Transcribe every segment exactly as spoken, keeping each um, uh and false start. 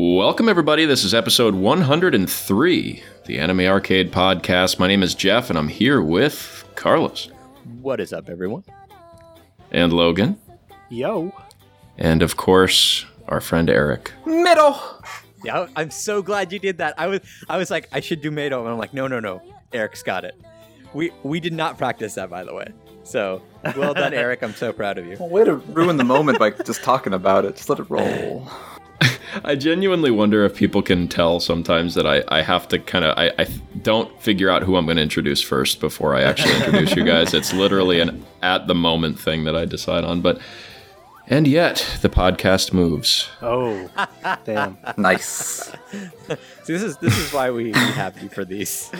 Welcome, everybody. This is episode one hundred three, the Anime Arcade Podcast. My name is Jeff, and I'm here with Carlos. What is up, everyone? And Logan. Yo. And, of course, our friend Eric. Middle! Yeah, I'm so glad you did that. I was I was like, I should do Mado, and I'm like, no, no, no. Eric's got it. We we did not practice that, by the way. So, well done, Eric. I'm so proud of you. Well, way to ruin the moment by just talking about it. Just let it roll. I genuinely wonder if people can tell sometimes that I, I have to kind of... I, I don't figure out who I'm going to introduce first before I actually introduce you guys. It's literally an at-the-moment thing that I decide on, but... And yet, the podcast moves. Oh, damn! Nice. See, this is this is why we have you for these.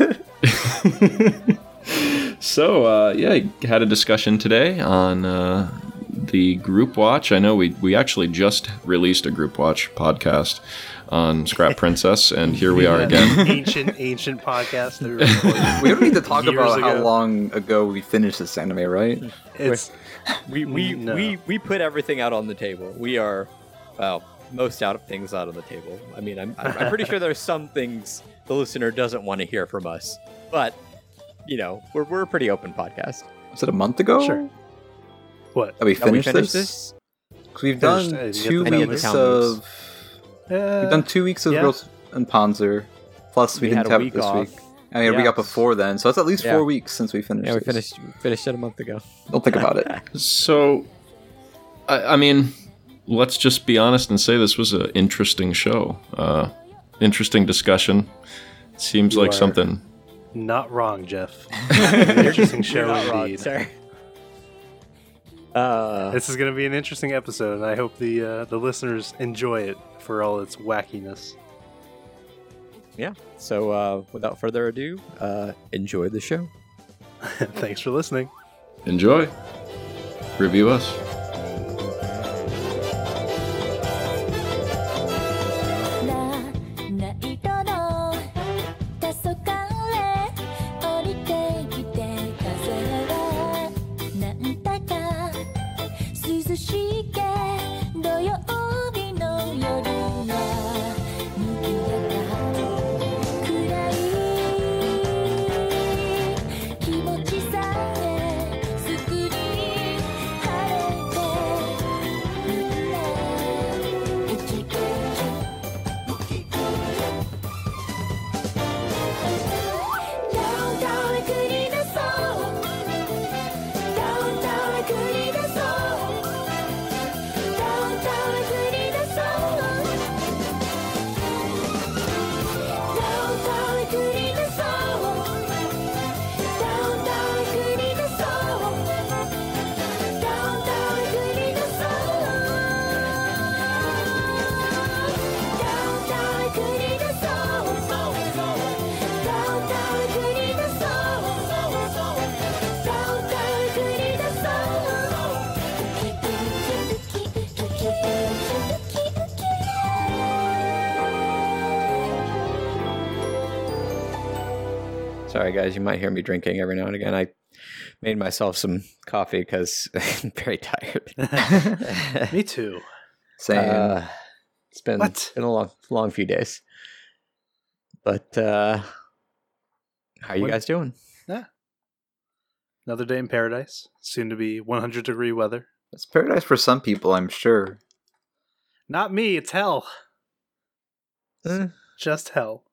So, uh, yeah, had a discussion today on uh, the group watch. I know we we actually just released a group watch podcast on Scrap Princess, and here we yeah, are again. Ancient, ancient podcast. That we recorded we don't need to talk about ago. How long ago we finished this anime, right? It's. We we, no. we we put everything out on the table. We are, well, most out of things out on the table. I mean, I'm I'm pretty sure there's some things the listener doesn't want to hear from us, but you know, we're we're a pretty open podcast. Was it a month ago? Sure. What? Have we finished, we finished this? Because we've, uh, of... uh, we've done two weeks of we've done two weeks of Girls und Panzer. Plus, we, we didn't have it this off. week. I mean, yeah. we got before then, so it's at least yeah. four weeks since we finished. Yeah, we finished we finished it a month ago. Don't think about it. So, I, I mean, let's just be honest and say this was an interesting show, uh, interesting discussion. It seems you like something. Not wrong, Jeff. An interesting show indeed. Wrong, uh, this is going to be an interesting episode, and I hope the uh, the listeners enjoy it for all its wackiness. Yeah, so uh, without further ado, uh, enjoy the show. Thanks for listening. Enjoy. Review us. Sorry, guys, you might hear me drinking every now and again. I made myself some coffee because I'm very tired. Me too. Same. Uh, it's been, been a long, long few days. But uh, how are you what? guys doing? Yeah. Another day in paradise. Soon to be one hundred degree weather. It's paradise for some people, I'm sure. Not me. It's hell. It's just hell.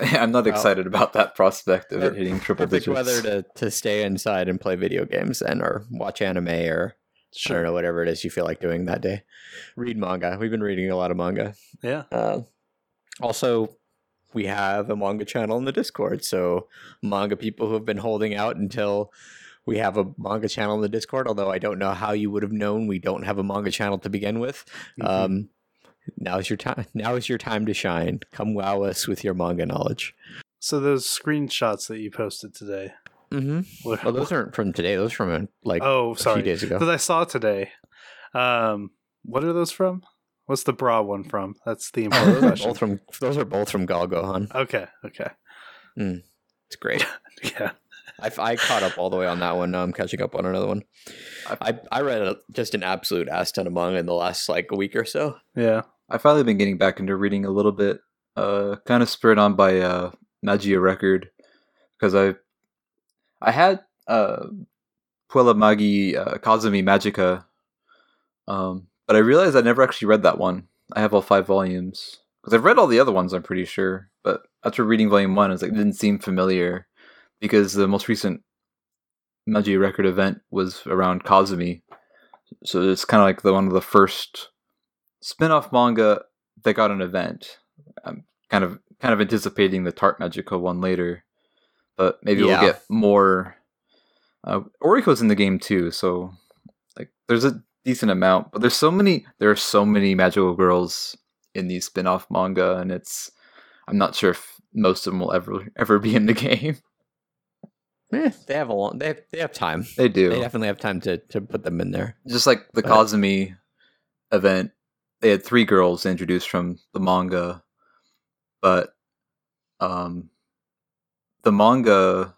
I'm not excited oh. about that prospect of it hitting triple digits. Whether to, to stay inside and play video games then, or watch anime, or sure. I don't know, whatever it is you feel like doing that day. Read manga. We've been reading a lot of manga. Yeah. Uh, also, we have a manga channel in the Discord. So manga people who have been holding out until we have a manga channel in the Discord, although I don't know how you would have known we don't have a manga channel to begin with. Mm-hmm. Um Now is your time. Now is your time to shine. Come wow us with your manga knowledge. So those screenshots that you posted today. Mm-hmm. Well, those aren't from today. Those are from like oh, sorry. a few days ago. That I saw today. Um, what are those from? What's the bra one from? That's the important question. Both from, those are both from Gal Gohan. Okay. Okay. Mm, it's great. Yeah. I, I caught up all the way on that one. Now I'm catching up on another one. I I read a, just an absolute ass ton of manga in the last like week or so. Yeah, I've finally been getting back into reading a little bit. Uh, kind of spurred on by uh Magia Record, because I I had uh Puella Magi uh, Kazumi Magica, um, but I realized I never actually read that one. I have all five volumes. Because I've read all the other ones, I'm pretty sure. But after reading volume one, I was like, it didn't seem familiar. Because the most recent Magia Record event was around Kazumi. So it's kind of like the one of the first spin-off manga that got an event. I'm kind of kind of anticipating the Tart Magical one later. But maybe yeah. we'll get more. Uh, Oriko's in the game too, so like there's a decent amount. But there's so many. There are so many magical girls in these spin-off manga, and it's I'm not sure if most of them will ever ever be in the game. Eh, they have a long they have, they have time. They do. They definitely have time to, to put them in there. Just like the but. Kazumi event, they had three girls introduced from the manga, but um the manga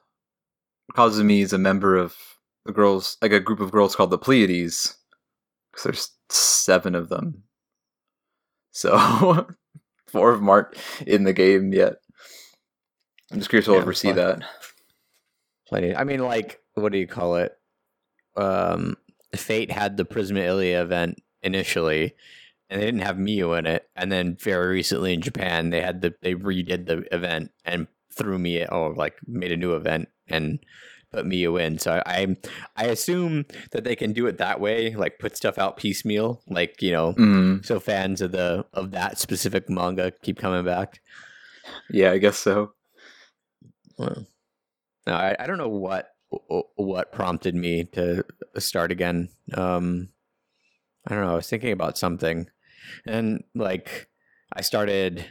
Kazumi is a member of the girls, like a group of girls called the Pleiades, because there's seven of them. So, four of them aren't in the game yet. I'm just curious if yeah, we'll ever see that. Plenty. I mean, like, what do you call it? Um, Fate had the Prisma Ilya event initially, and they didn't have Mio in it. And then very recently in Japan, they had the they redid the event and threw Mio, oh, like made a new event and put Mio in. So I I assume that they can do it that way, like put stuff out piecemeal, like, you know, mm. so fans of the of that specific manga keep coming back. Yeah, I guess so. Well, no, I, I don't know what what prompted me to start again. Um, I don't know. I was thinking about something, and like I started.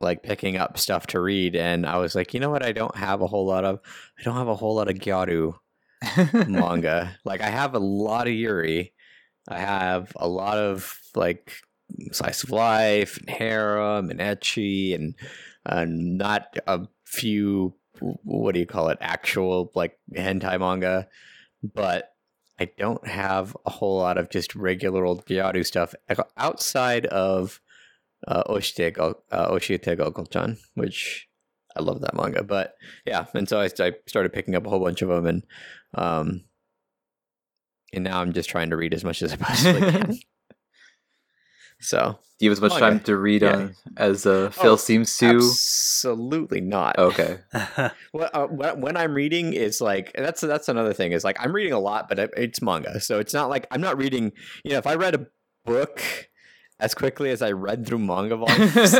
like picking up stuff to read, and I was like, you know what, I don't have a whole lot of I don't have a whole lot of Gyaru manga. Like I have a lot of Yuri. I have a lot of like Slice of Life and Harem and Ecchi and uh, not a few what do you call it, actual like hentai manga, but I don't have a whole lot of just regular old Gyaru stuff outside of Uh, Oshiete Gokuchan, which I love that manga, but yeah, and so I, I started picking up a whole bunch of them, and um, and now I'm just trying to read as much as I possibly can. So, do you have as much manga. time to read yeah. on as uh, Phil oh, seems to? Absolutely not. Okay. Well, uh, when I'm reading is like that's that's another thing is like I'm reading a lot, but it's manga, so it's not like I'm not reading. You know, if I read a book as quickly as I read through manga volumes,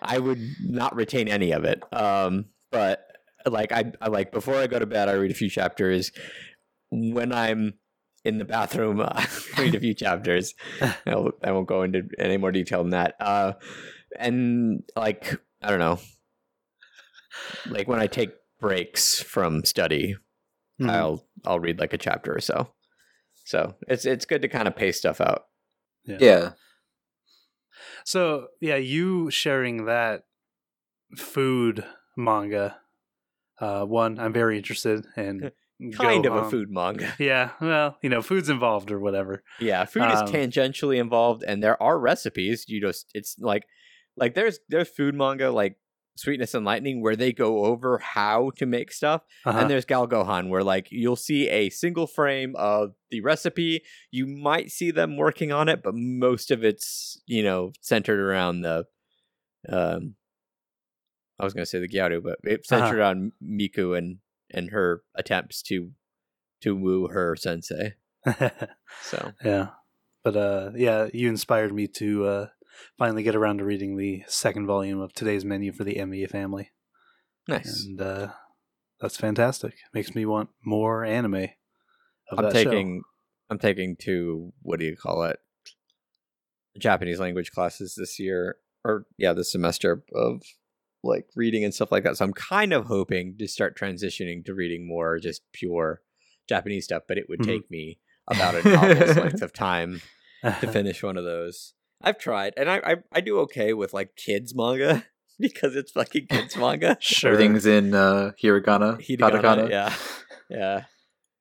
I would not retain any of it. Um, but like I, I like before I go to bed, I read a few chapters. When I'm in the bathroom, uh, I read a few chapters. I'll, I won't go into any more detail than that. Uh, and like I don't know, like when I take breaks from study, mm-hmm. I'll I'll read like a chapter or so. So it's it's good to kind of pace stuff out. Yeah. yeah. So, yeah, you sharing that food manga, uh, one, I'm very interested in. kind of on. a food manga. Yeah, well, you know, food's involved or whatever. Yeah, food um, is tangentially involved, and there are recipes. You just, it's like, like there's there's food manga like Sweetness and Lightning where they go over how to make stuff, uh-huh. and there's Gal Gohan where like you'll see a single frame of the recipe. You might see them working on it, but most of it's, you know, centered around the um I was gonna say the Gyaru, but it's centered uh-huh. on Miku and and her attempts to to woo her sensei. So yeah, but uh yeah, you inspired me to uh finally get around to reading the second volume of Today's Menu for the Emi Family. Nice. And uh, that's fantastic. Makes me want more anime of I'm that taking, show. I'm taking two, what do you call it, Japanese language classes this year, or yeah, this semester of like reading and stuff like that. So I'm kind of hoping to start transitioning to reading more just pure Japanese stuff, but it would mm-hmm. take me about a novel's length of time to finish one of those. I've tried, and I, I I do okay with like kids manga. because it's fucking kids manga. Sure. Everything's in uh, hiragana, hiragana, katakana. Yeah, yeah.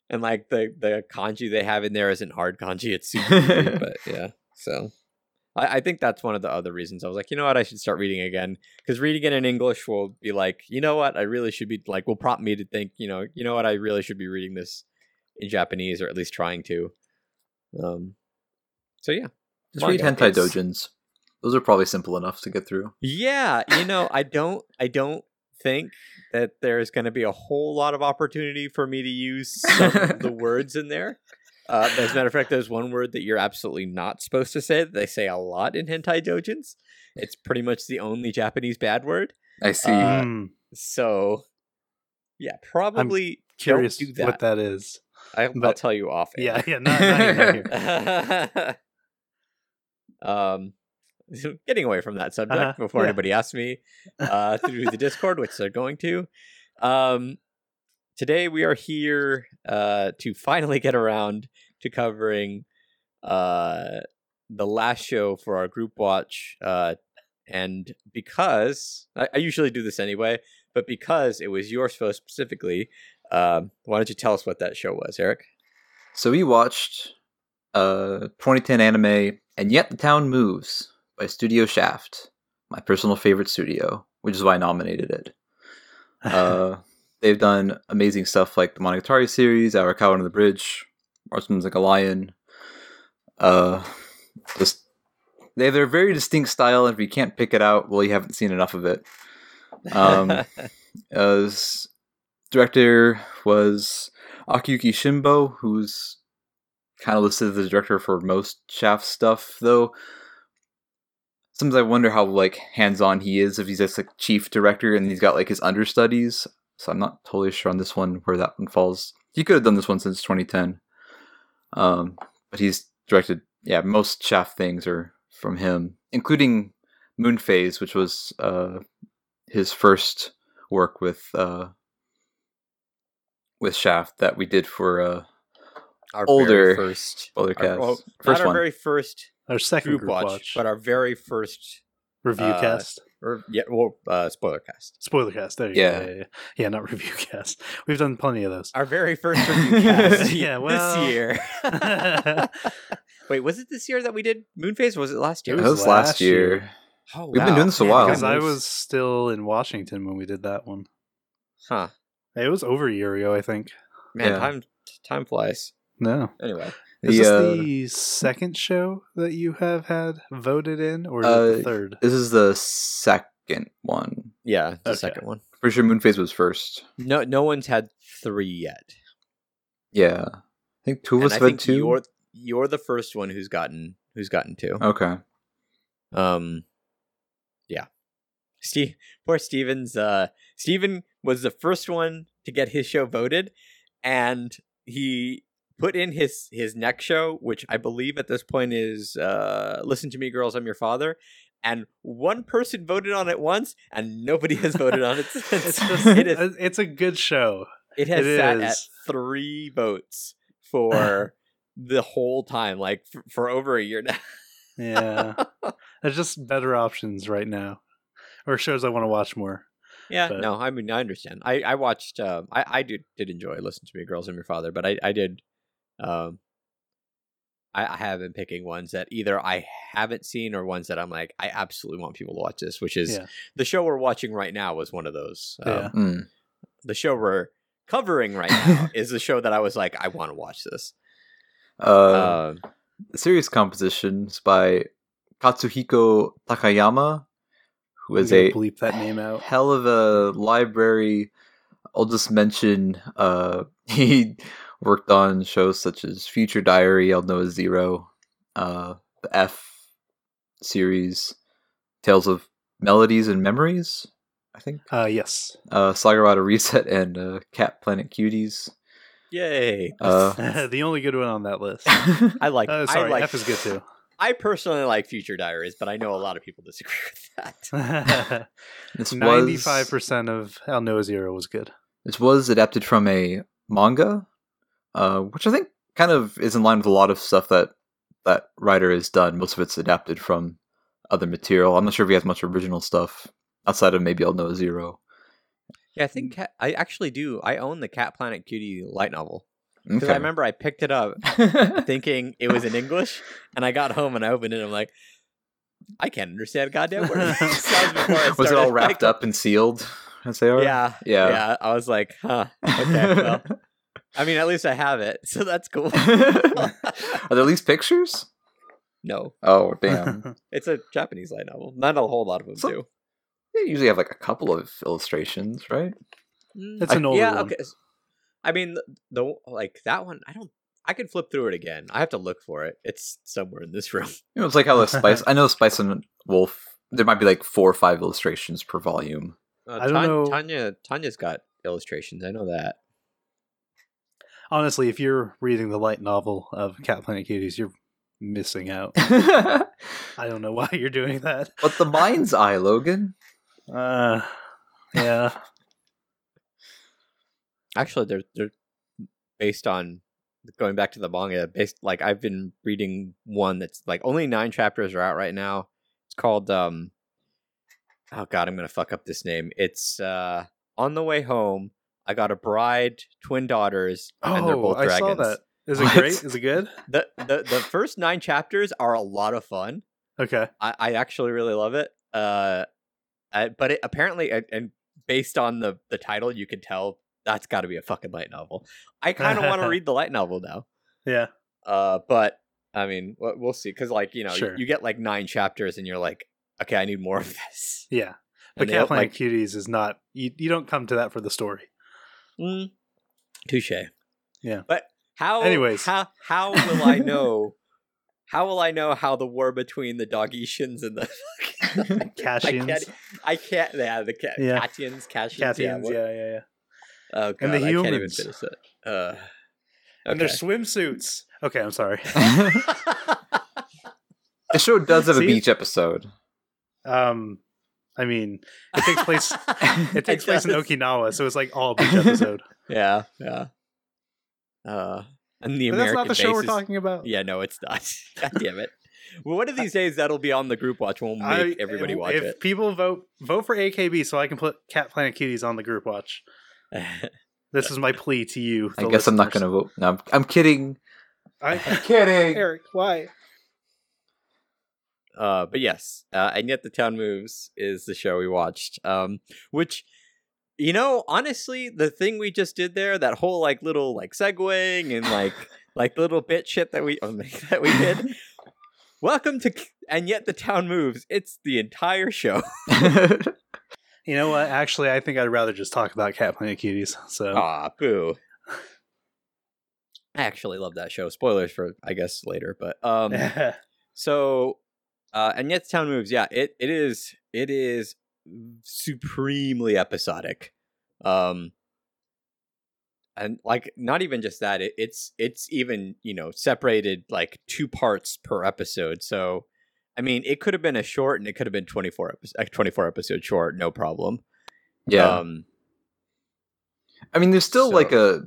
And like the, the kanji they have in there isn't hard kanji; it's super easy, but yeah. So I, I think that's one of the other reasons I was like, you know what, I should start reading again, because reading it in English will be like, you know what, I really should be like, will prompt me to think, you know, you know what, I really should be reading this in Japanese, or at least trying to. Um. So yeah, just manga. Read hentai it's... doujins. Those are probably simple enough to get through. Yeah, you know, I don't, I don't think that there's going to be a whole lot of opportunity for me to use some of the words in there. Uh, as a matter of fact, there's one word that you're absolutely not supposed to say that they say a lot in hentai doujins. It's pretty much the only Japanese bad word. I see. Uh, mm. So, yeah, probably. I'm curious don't do that. What that is. I, but, I'll tell you off. Yeah, yeah, not, not even right here. um. Getting away from that subject uh-huh. before yeah. anybody asks me uh, through the Discord, which they're going to. Um, today we are here uh, to finally get around to covering uh, the last show for our group watch. Uh, and because I, I usually do this anyway, but because it was your show specifically, um, why don't you tell us what that show was, Eric? So we watched uh, twenty ten anime, And Yet the Town Moves, by Studio Shaft, my personal favorite studio, which is why I nominated it. Uh, they've done amazing stuff like the Monogatari series, Arakawa Under the Bridge, Marksman's Like a Lion. Uh, just, they have their very distinct style, and if you can't pick it out, well, you haven't seen enough of it. Um, as director was Akiyuki Shimbo, who's kind of listed as the director for most Shaft stuff, though. Sometimes I wonder how like hands-on he is, if he's just like chief director and he's got like his understudies. So I'm not totally sure on this one where that one falls. He could have done this one since twenty ten, um, but he's directed yeah most Shaft things are from him, including Moon Phase, which was uh, his first work with uh, with Shaft that we did for uh, our older very first older cast. Our, well, first not our one. very first. Our second group, group watch, watch, but our very first review uh, cast. Or, yeah, well, uh, spoiler cast. Spoiler cast. There you yeah. go. Yeah, yeah, yeah, not review cast. We've done plenty of those. Our very first review cast. yeah, well, this year. Wait, was it this year that we did Moon Phase? Or was it last year? It was, it was last, last year. year. Oh, we've wow. been doing this a yeah, while. Because I was still in Washington when we did that one. Huh? It was over a year ago, I think. Man, yeah. time time flies. No. Anyway. Is the, this the uh, second show that you have had voted in, or is uh, it the third? This is the second one. Yeah, the okay. second one. Pretty sure Moon Phase was first. No, no one's had three yet. Yeah, I think two of us have had two. You're, you're the first one who's gotten who's gotten two. Okay. Um, yeah. Steve, poor Steven's. Uh, Steven was the first one to get his show voted, and he. Put in his his next show, which I believe at this point is uh, Listen to Me, Girls, I'm Your Father. And one person voted on it once, and nobody has voted on it since. It's, just, it is, it's a good show. It has it sat is. at three votes for the whole time, like for, for over a year now. Yeah. There's just better options right now, or shows I want to watch more. Yeah, but. no, I mean, I understand. I, I watched, uh, I, I did, did enjoy Listen to Me, Girls, I'm Your Father, but I, I did. Um, I, I have been picking ones that either I haven't seen or ones that I'm like, I absolutely want people to watch this, which is yeah. the show we're watching right now was one of those. Um, yeah. mm. The show we're covering right now is the show that I was like, I want to watch this. Uh, um, the series compositions by Katsuhiko Takayama, who is a bleep that name out. Hell of a library. I'll just mention uh, he... worked on shows such as Future Diary, El No Zero, uh, the F series, Tales of Melodies and Memories, I think. Uh, yes. Uh, Sagarada Reset and uh, Cat Planet Cuties. Yay! Uh, the only good one on that list. I like. Uh, sorry, I like, F is good too. I personally like Future Diaries, but I know a lot of people disagree with that. This ninety-five percent was, of El No Zero was good. This was adapted from a manga. Uh, which I think kind of is in line with a lot of stuff that that writer has done. Most of it's adapted from other material. I'm not sure if he has much original stuff. outside of maybe El No Zero. Yeah, I think Cat, I actually do. I own the Cat Planet Cutie light novel. Because okay. I remember I picked it up thinking it was in English, and I got home and I opened it and I'm like, I can't understand a goddamn word. Was it all wrapped like, up and sealed as they are? Yeah, yeah. Yeah. I was like, huh, okay, well. I mean, at least I have it, so that's cool. Are there at least pictures? No. Oh, damn. It's a Japanese light novel. Not a whole lot of them so, do. They usually have like a couple of illustrations, right? That's an older yeah, one. Okay. I mean, the like that one, I don't, I could flip through it again. I have to look for it. It's somewhere in this room. You know, it's like how the Spice, I know Spice and Wolf, there might be like four or five illustrations per volume. Uh, I don't Ta- know. Tanya, Tanya's got illustrations. I know that. Honestly, if you're reading the light novel of Cat Planet Cuties, you're missing out. I don't know why you're doing that. But the mind's eye, Logan. Uh, yeah. Actually, they're they're based on going back to the manga. Based like I've been reading one that's like only nine chapters are out right now. It's called um. Oh God, I'm gonna fuck up this name. It's uh on the way home. I got a bride, twin daughters, oh, and they're both dragons. I saw that. Is it what? Great? Is it good? The, the the first nine chapters are a lot of fun. Okay, I, I actually really love it. Uh, I, but it, apparently, and, and based on the the title, you can tell. That's got to be a fucking light novel. I kind of want to read the light novel now. Yeah. Uh, but, I mean, we'll see. Because, like, you know, sure. you, you get, like, nine chapters and you're like, okay, I need more of this. Yeah. But Cat Planet Cuties is not... You, you don't come to that for the story. Mm. Touche. Yeah. But how... Anyways. How, how will I know... How will I know how the war between the Dogetians and the Katians? I can't... I can't yeah, the Katians, yeah. Katians. Katians, yeah, what, yeah, yeah, yeah. Oh, God, and the humans. I can't even finish it. Uh, and okay. Their swimsuits. Okay, I'm sorry. The show does have See? a beach episode. Um, I mean, it takes place. It takes it place in Okinawa, so it's like all beach episode. Yeah, yeah. Uh, and the but American that's not the show we're is... talking about. Yeah, no, it's not. God damn it. Well, one of these days that'll be on the group watch. We'll make I, everybody watch if it. If people vote vote for A K B, so I can put Cat Planet Cuties on the group watch. This is my plea to you. I guess listeners. I'm not going to vote. No, I'm, I'm kidding. I, I'm kidding, Eric. Why? Uh, but yes, uh, and yet the town moves is the show we watched. Um, which, you know, honestly, the thing we just did there—that whole like little like segueing and like like little bit shit that we oh, that we did. Welcome to and yet the town moves. It's the entire show. You know what? Actually, I think I'd rather just talk about Cat Planet Cuties. So, ah, boo. I actually love that show. Spoilers for, I guess, later. But um, so, uh, and yet the town moves. Yeah, it it is it is supremely episodic, um, and like not even just that. It, it's it's even you know separated like two parts per episode. So. I mean, it could have been a short, and it could have been twenty-four episode, twenty-four episode short, no problem. Yeah. Um, I mean, there's still so, like a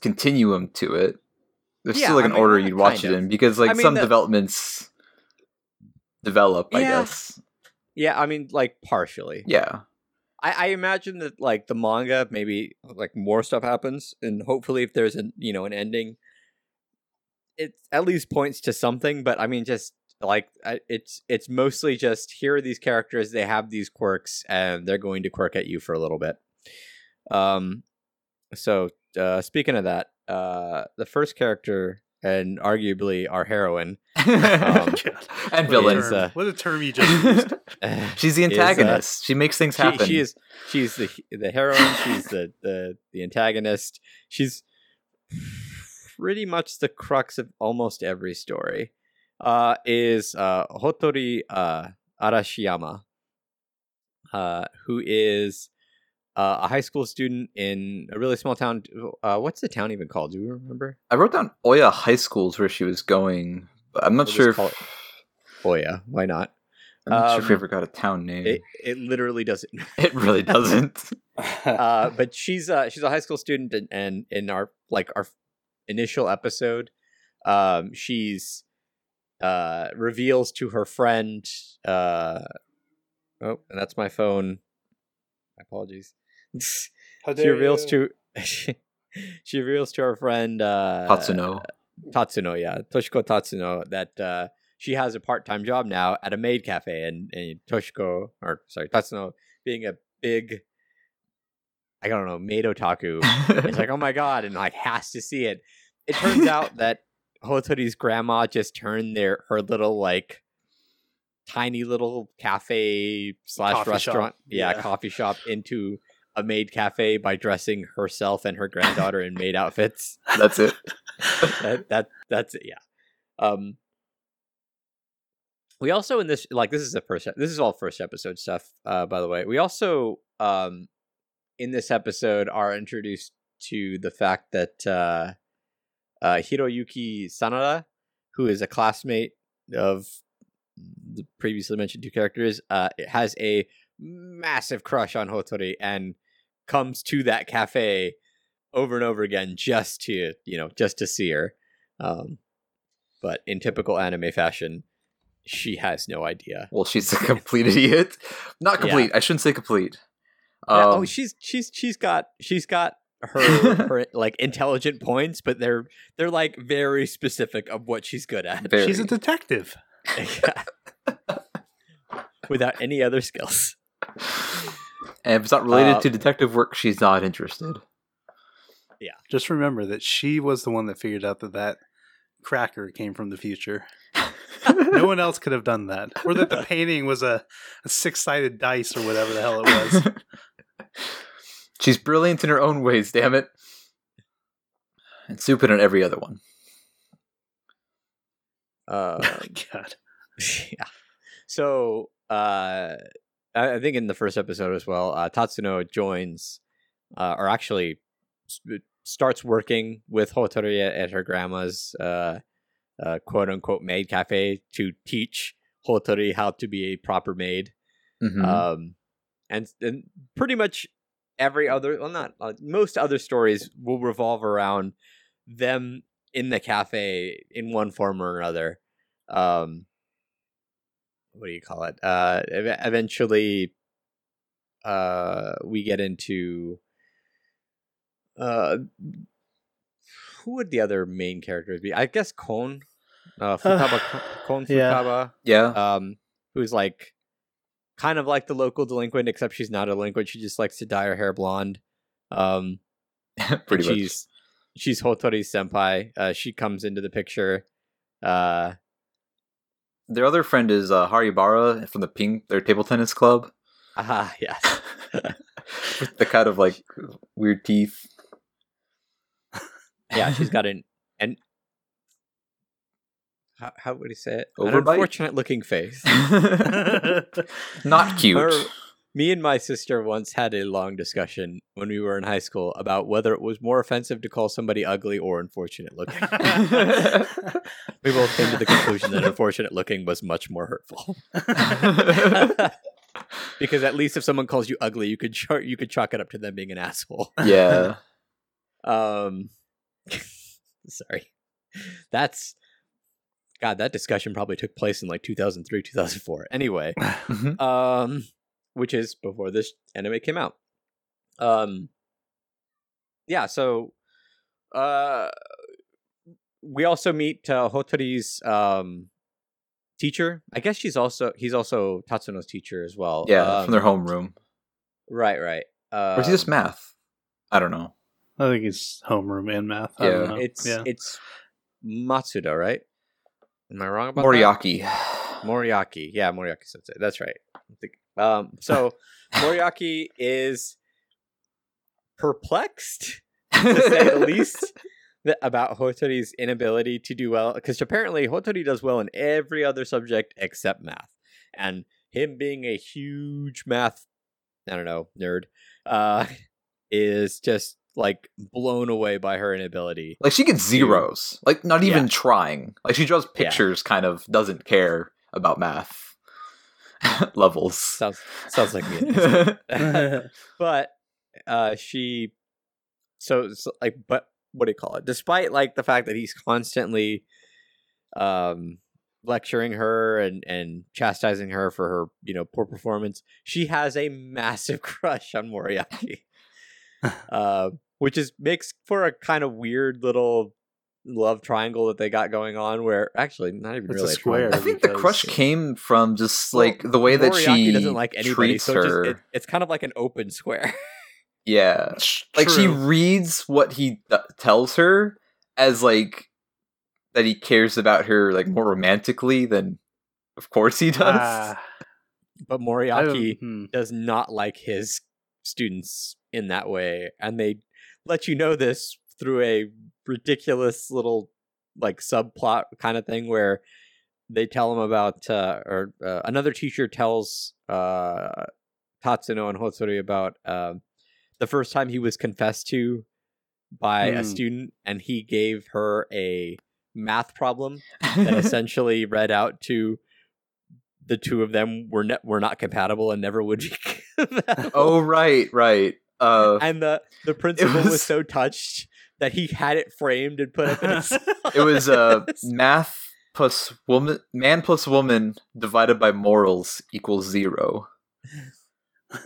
continuum to it. There's yeah, still like an I mean, order you'd watch it of. in because like I mean, some the, developments develop, yeah. I guess. Yeah, I mean, like partially. Yeah. I, I imagine that like the manga, maybe like more stuff happens, and hopefully, if there's an you know an ending, it at least points to something. But I mean, just. Like it's it's mostly just here are these characters, they have these quirks, and they're going to quirk at you for a little bit. Um, so uh, speaking of that, uh, the first character and arguably our heroine um, and villain. Is, uh, what a term you just used. She's the antagonist. Is, uh, she makes things she, happen. She is. She's the the heroine. She's the, the the antagonist. She's pretty much the crux of almost every story. Uh, is uh, Hotori uh, Arashiyama, uh, who is uh, a high school student in a really small town. Uh, what's the town even called? Do you remember? I wrote down Oya High School's where she was going. But I'm not we'll sure. If... Oya, why not? I'm not um, sure if we ever got a town name. It, it literally doesn't. It really doesn't. uh, but she's uh, she's a high school student, and, and in our like our initial episode, um, she's. Uh, reveals to her friend, uh, oh, and that's my phone My apologies. She reveals you? to she, she reveals to our friend uh, Tatsuno. Tatsuno, yeah, Toshiko Tatsuno, that uh, she has a part-time job now at a maid cafe, and, and Toshiko, or sorry, Tatsuno, being a big, I don't know, maid otaku, is like, oh my god, and like has to see it. It turns out that Hotori's grandma just turned their her little like tiny little cafe slash restaurant, yeah, yeah, coffee shop into a maid cafe by dressing herself and her granddaughter in maid outfits. That's it. that, that that's it. Yeah. Um, we also in this like this is the first this is all first episode stuff. Uh, by the way, we also um in this episode are introduced to the fact that uh, uh, Hiroyuki Sanada, who is a classmate of the previously mentioned two characters, uh, has a massive crush on Hotori and comes to that cafe over and over again just to, you know, just to see her. Um, but in typical anime fashion, she has no idea. Well, she's a complete idiot. Not complete. Yeah. I shouldn't say complete. Um, yeah, oh, she's she's she's got she's got her her like intelligent points, but they're they're like very specific of what she's good at. Very. She's a detective. Without any other skills. And if it's not related uh, to detective work, she's not interested. Yeah. Just remember that she was the one that figured out that that cracker came from the future. No one else could have done that. Or that the painting was a, a six-sided dice or whatever the hell it was. She's brilliant in her own ways, damn it. And stupid in every other one. Uh, God. Yeah. So, uh, I think in the first episode as well, uh, Tatsuno joins, uh, or actually sp- starts working with Hotori at her grandma's uh, uh, quote-unquote maid cafe to teach Hotori how to be a proper maid. Mm-hmm. Um, and, and pretty much every other, well, not uh, most other stories will revolve around them in the cafe in one form or another. Um, what do you call it? Uh, eventually, uh, we get into, uh, who would the other main characters be? I guess Kon, uh, Futaba, Kon Futaba. Yeah. yeah. Um, who's like, kind of like the local delinquent, except she's not a delinquent. She just likes to dye her hair blonde. Um, pretty much. She's, she's Hotori's senpai. Uh, she comes into the picture. Uh, Their other friend is uh, Haribara from the ping their table tennis club. Ah, uh, yes. With the kind of like weird teeth. Yeah, she's got an an how, how would he say it? Overbite? An unfortunate looking face. Not cute. Her, me and my sister once had a long discussion when we were in high school about whether it was more offensive to call somebody ugly or unfortunate looking. We both came to the conclusion that unfortunate looking was much more hurtful. Because at least if someone calls you ugly, you could ch- you could chalk it up to them being an asshole. Yeah. Um. Sorry. That's God. That discussion probably took place in like two thousand three, two thousand four. Anyway. Mm-hmm. Um. Which is before this anime came out. Um, yeah, so uh, we also meet uh, Hotori's um, teacher. I guess she's also he's also Tatsuno's teacher as well. Yeah, um, from their homeroom. Right, right. Um, or is he just math? I don't know. I think he's homeroom and math. I yeah, don't know. it's yeah. it's Matsuda, right? Am I wrong about Moriaki. that? Moriaki. Moriaki, yeah, Moriaki sensei. That's right. I think. Um, so Moriaki is perplexed, to say the least, that, about Hotori's inability to do well, because apparently Hotori does well in every other subject except math, and him being a huge math, I don't know, nerd, uh, is just like blown away by her inability. Like she gets zeros, to, like not even yeah. trying. Like she draws pictures, yeah. kind of doesn't care about math. Levels sounds sounds like me. But uh she so, so like but what do you call it despite like the fact that he's constantly um lecturing her and, and chastising her for her, you know, poor performance, she has a massive crush on Moriaki, uh, which is makes for a kind of weird little love triangle that they got going on. Where actually, not even it's really a square. I think because, the crush came from just like well, the way Moriaki that she doesn't like anybody, treats so her. It just, it, it's kind of like an open square. Yeah, it's like true. She reads what he th- tells her as like. That he cares about her like more romantically than, of course, he does. Uh, but Moriaki hmm. does not like his students in that way, and they let you know this through a ridiculous little like subplot kind of thing where they tell him about, uh, or uh, another teacher tells uh, Tatsuno and Hotori about uh, the first time he was confessed to by hmm. a student, and he gave her a math problem that essentially read out to the two of them were ne- were not compatible and never would be compatible. Oh right, right. Uh, and the, the principal was, was so touched that he had it framed and put up in his It was uh, math plus woman, man plus woman divided by morals equals zero.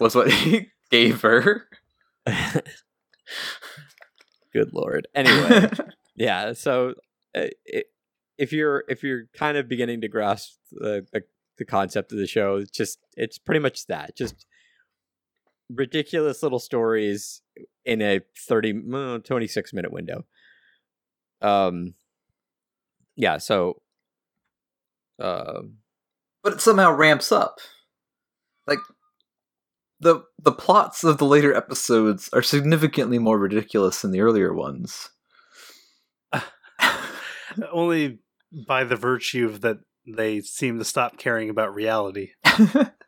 Was what he gave her. Good lord. Anyway, yeah. So. If you're if you're kind of beginning to grasp the, the the concept of the show, it's just it's pretty much that, just ridiculous little stories in a thirty twenty-six minute window. Um, yeah. So, uh, but it somehow ramps up. Like the the plots of the later episodes are significantly more ridiculous than the earlier ones. Only by the virtue of that they seem to stop caring about reality. But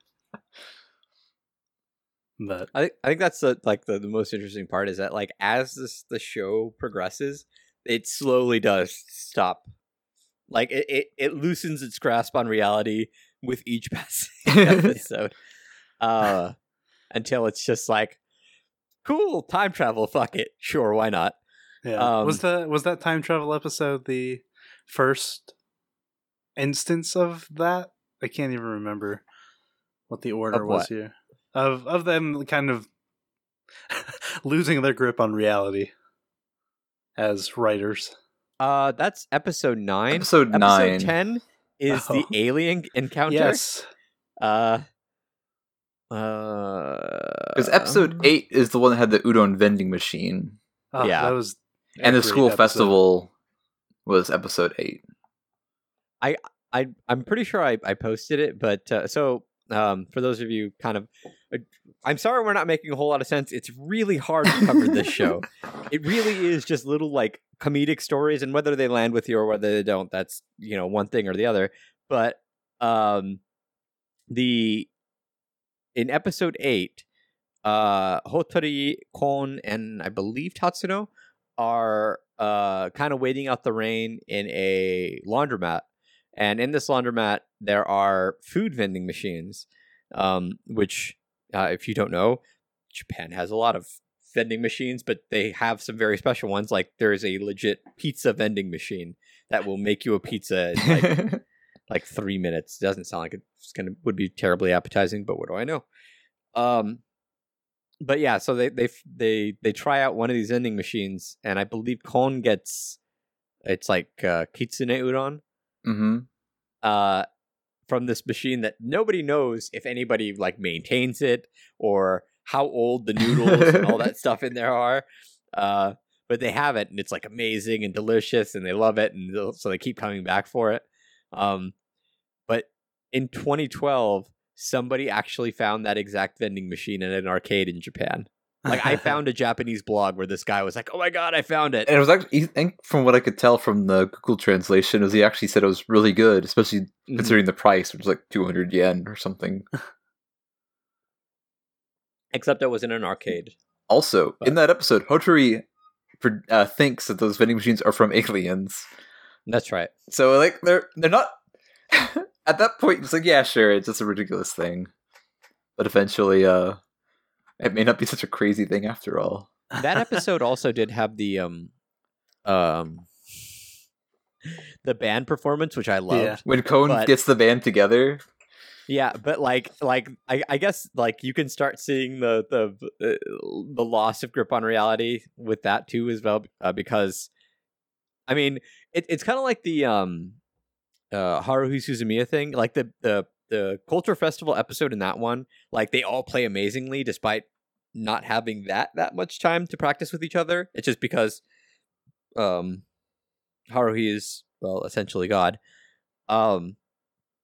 I think I think that's the, like the, the most interesting part is that like as this the show progresses, it slowly does stop. Like it, it, it loosens its grasp on reality with each passing episode, uh, until it's just like, cool, time travel. Fuck it, sure, why not? Yeah. Um, was the was that time travel episode the first instance of that? I can't even remember what the order was here. Of of them kind of losing their grip on reality as writers. Uh that's episode nine. Episode nine. Episode ten is oh. the alien encounter. Yes. Uh because uh, episode eight is the one that had the udon vending machine. Oh, yeah. That was And the school episode. Festival was episode eight. I I I'm pretty sure I, I posted it, but uh, so um, for those of you kind of, uh, I'm sorry we're not making a whole lot of sense. It's really hard to cover this show. It really is just little like comedic stories, and whether they land with you or whether they don't, that's you know one thing or the other. But um, the in episode eight, uh, Hotori, Kon, and I believe Tatsuno. Are uh, kind of waiting out the rain in a laundromat, and in this laundromat there are food vending machines, um, which, uh, if you don't know, Japan has a lot of vending machines, but they have some very special ones. Like there is a legit pizza vending machine that will make you a pizza in like, like three minutes. Doesn't sound like it's gonna would be terribly appetizing, but what do I know? Um, But yeah, so they they they they try out one of these vending machines, and I believe Kon gets it's like uh, kitsune udon mm-hmm. uh, from this machine that nobody knows if anybody like maintains it or how old the noodles and all that stuff in there are. Uh, but they have it, and it's like amazing and delicious, and they love it, and so they keep coming back for it. Um, but in twenty twelve. Somebody actually found that exact vending machine in an arcade in Japan. Like, I found a Japanese blog where this guy was like, oh my god, I found it. And it was actually, I think from what I could tell from the Google translation, is he actually said it was really good, especially mm-hmm. considering the price, which was like two hundred yen or something. Except it was in an arcade. Also, but. In that episode, Hotori uh, thinks that those vending machines are from aliens. That's right. So, like, they're they're not... At that point, it's like, yeah, sure, it's just a ridiculous thing. But eventually, uh, it may not be such a crazy thing after all. That episode also did have the um, um, the band performance, which I loved. Yeah. When Kon but, gets the band together. Yeah, but like, like I, I guess like you can start seeing the the uh, the loss of grip on reality with that too as well, uh, because, I mean, it, it's kind of like the um, uh, Haruhi Suzumiya thing, like the the the Culture Festival episode in that one. Like they all play amazingly despite not having that that much time to practice with each other. It's just because um Haruhi is, well, essentially God. Um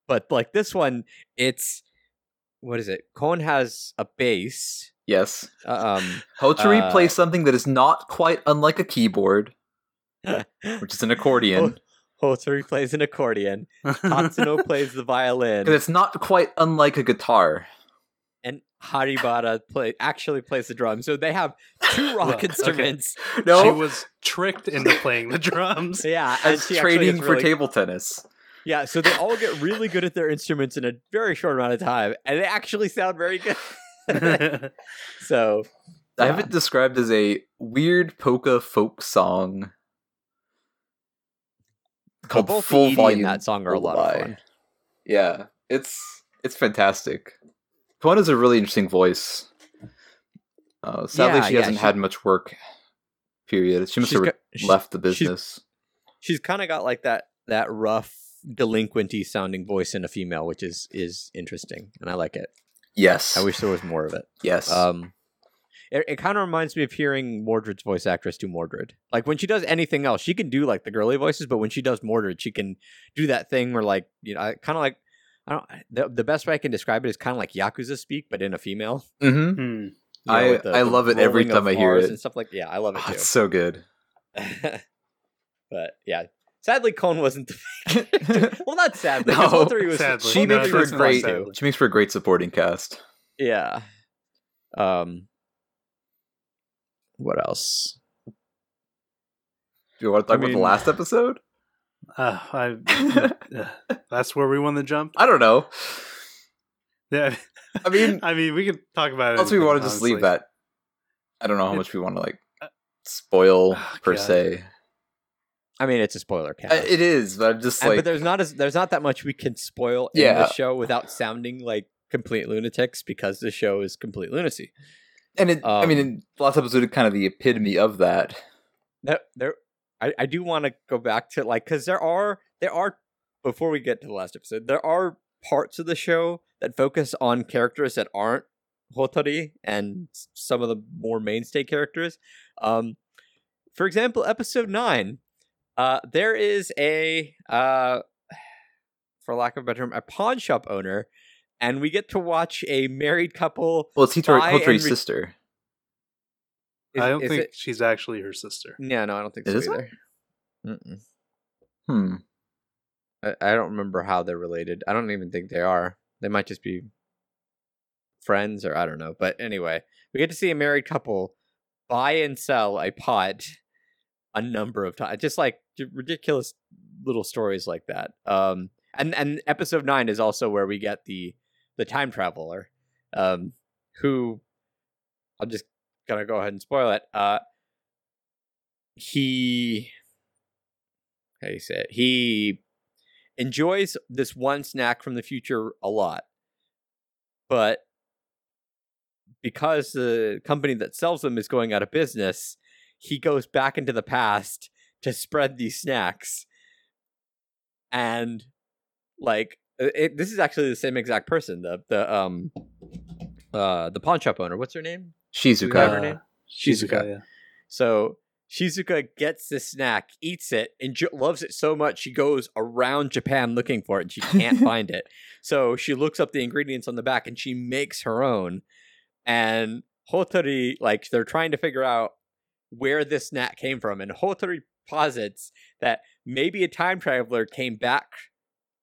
but like this one, it's, what is it? Kon has a bass. Yes. Uh, um Hotori uh, plays something that is not quite unlike a keyboard, which is an accordion. Hotori plays an accordion. Tatsuno plays the violin. Because it's not quite unlike a guitar. And Haribara play, actually plays the drum. So they have two rock well, instruments. Okay. No, she was tricked into playing the drums. Yeah. And As she training for really... table tennis. Yeah. So they all get really good at their instruments in a very short amount of time. And they actually sound very good. So yeah. I have it described as a weird polka folk song. Called both Full Volume. That song are a lot of fun. Yeah. It's, it's fantastic. Kon has a really interesting voice. Uh, sadly, yeah, she hasn't yeah, she, had much work, period. She must have got, re- left the business. She's, she's kind of got like that that rough, delinquent-y sounding voice in a female, which is is interesting, and I like it. Yes. I wish there was more of it. Yes. Um, it it kind of reminds me of hearing Mordred's voice actress do Mordred. Like, when she does anything else, she can do like the girly voices, but when she does Mordred, she can do that thing where, like, you know, kind of like, I don't. The, the best way I can describe it is kind of like Yakuza speak, but in a female. Mm-hmm. You know, I the, I love it every time I hear it and stuff like. Yeah, I love it oh, too. It's so good. But yeah, sadly, Kon wasn't. The well, not sadly. No, Hotori was. Sadly. She makes for a great. She makes for a great supporting cast. Yeah. Um. What else? Do you want to talk I mean, about the last episode? Uh, I, uh, that's where we want to jump. I don't know. Yeah, I mean, I mean, we can talk about it. Unless we want to just honestly. leave that. I don't know how it, much we want to like spoil oh, per God. se. I mean, it's a spoiler cast. Uh, it is, but I'm just like, and, but there's not as there's not that much we can spoil in yeah. the show without sounding like complete lunatics, because the show is complete lunacy. And it, um, I mean, in last episode is kind of the epitome of that. That there. I, I do want to go back to, like, because there are, there are, before we get to the last episode, there are parts of the show that focus on characters that aren't Hotori and some of the more mainstay characters. Um, for example, episode nine, uh, there is a, uh, for lack of a better term, a pawn shop owner, and we get to watch a married couple. Well, it's Hotori's re- sister. Is, I don't think it, she's actually her sister. Yeah, no, I don't think so is either. Mm-mm. Hmm. I, I don't remember how they're related. I don't even think they are. They might just be friends, or I don't know. But anyway, we get to see a married couple buy and sell a pot a number of times. Just like ridiculous little stories like that. Um, and, and episode nine is also where we get the, the time traveler, um, who I'll just... gonna go ahead and spoil it. Uh, he, how do you say it? He enjoys this one snack from the future a lot, but because the company that sells them is going out of business, he goes back into the past to spread these snacks. And like, it, this is actually the same exact person. The the um uh the pawn shop owner. What's her name? Shizuka. Her name? Uh, Shizuka. Shizuka, yeah. So Shizuka gets the snack, eats it, and enjo- loves it so much she goes around Japan looking for it, and she can't find it. So she looks up the ingredients on the back, and she makes her own. And Hotori, like, they're trying to figure out where this snack came from. And Hotori posits that maybe a time traveler came back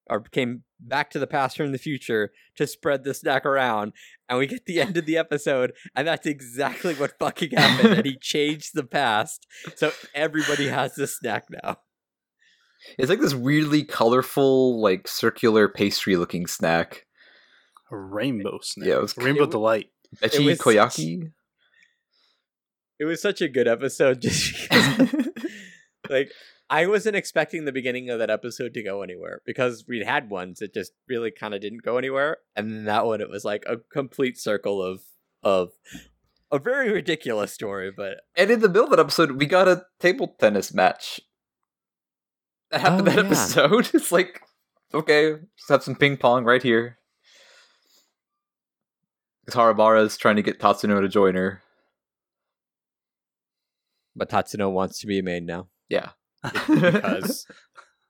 or came back to the past from the future to spread the snack around, and we get the end of the episode, and that's exactly what fucking happened. And he changed the past, so everybody has this snack now. It's like this weirdly colorful, like, circular pastry looking snack. A rainbow snack. Yeah, it was Rainbow it, Delight. Echi it Koyaki. Such, it was such a good episode, just because, like, I wasn't expecting the beginning of that episode to go anywhere, because we'd had ones that just really kind of didn't go anywhere. And then that one, it was like a complete circle of of a very ridiculous story. But And in the middle of that episode, we got a table tennis match. That happened oh, that yeah. episode. It's like, okay, just have some ping pong right here. Haribara's trying to get Tatsuno to join her. But Tatsuno wants to be a maid now. Yeah. Because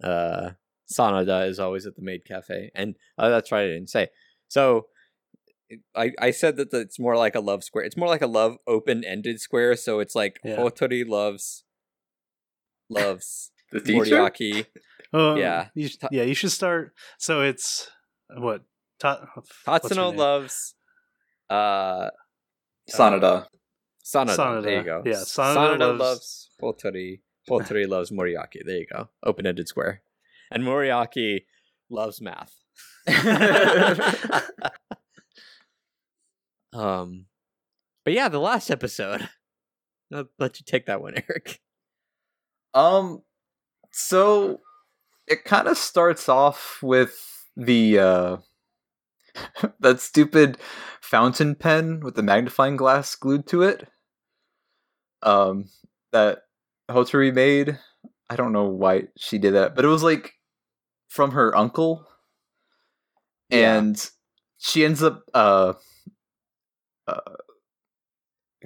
uh, Sanada is always at the maid cafe. And oh, that's right, I didn't say. So I, I said that the, it's more like a love square. It's more like a love open-ended square. So it's like yeah. Hotori loves... Loves... the teacher? Moriaki. Um, yeah. You, yeah, you should start... So it's... What? Ta- Tatsuno loves... Uh, Sanada. Uh, Sanada. Sanada, there you go. Yeah, Sanada, Sanada loves, loves Hotori. Hotori loves Moriaki. There you go. Open-ended square. And Moriaki loves math. um, But yeah, the last episode. I'll let you take that one, Eric. Um, So, it kind of starts off with the... Uh, that stupid fountain pen with the magnifying glass glued to it um, that Hotori made. I don't know why she did that, but it was like from her uncle. Yeah. And she ends up... Uh, uh,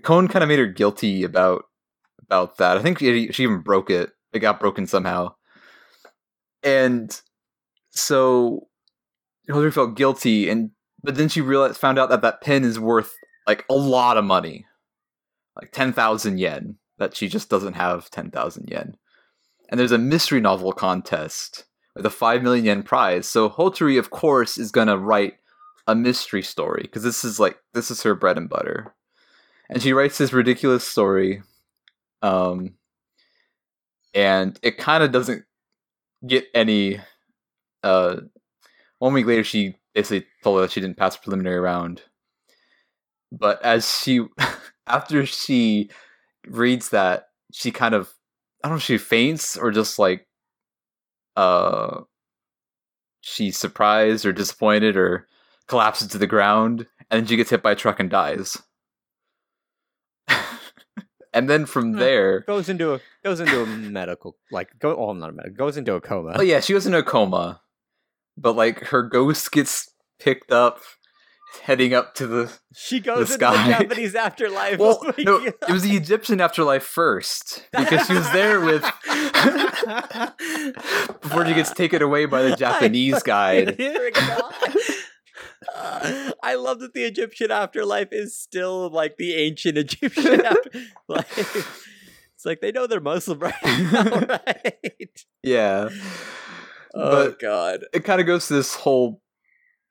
Kon kind of made her guilty about about that. I think she, she even broke it. It got broken somehow. And so... Hotori felt guilty, and but then she realized, found out that that pen is worth like a lot of money, like ten thousand yen. That she just doesn't have ten thousand yen, and there's a mystery novel contest with a five million yen prize. So Hotori, of course, is gonna write a mystery story because this is like this is her bread and butter, and she writes this ridiculous story, um, and it kind of doesn't get any, uh. One week later, she basically told her that she didn't pass the preliminary round. But as she, after she reads that, she kind of, I don't know if she faints or just like, uh, she's surprised or disappointed or collapses to the ground. And then she gets hit by a truck and dies. And then from there... Goes into a, goes into a medical, like, go, oh, not a medical, goes into a coma. Oh yeah, she was in a coma. But like her ghost gets picked up, heading up to the she goes the into sky. The Japanese afterlife. Well, oh no, God. It was the Egyptian afterlife first because she was there with before she gets taken away by the Japanese guy. Uh, I love that the Egyptian afterlife is still like the ancient Egyptian afterlife. Like, it's like they know they're Muslim, right? All right. Yeah. But oh God! It kind of goes to this whole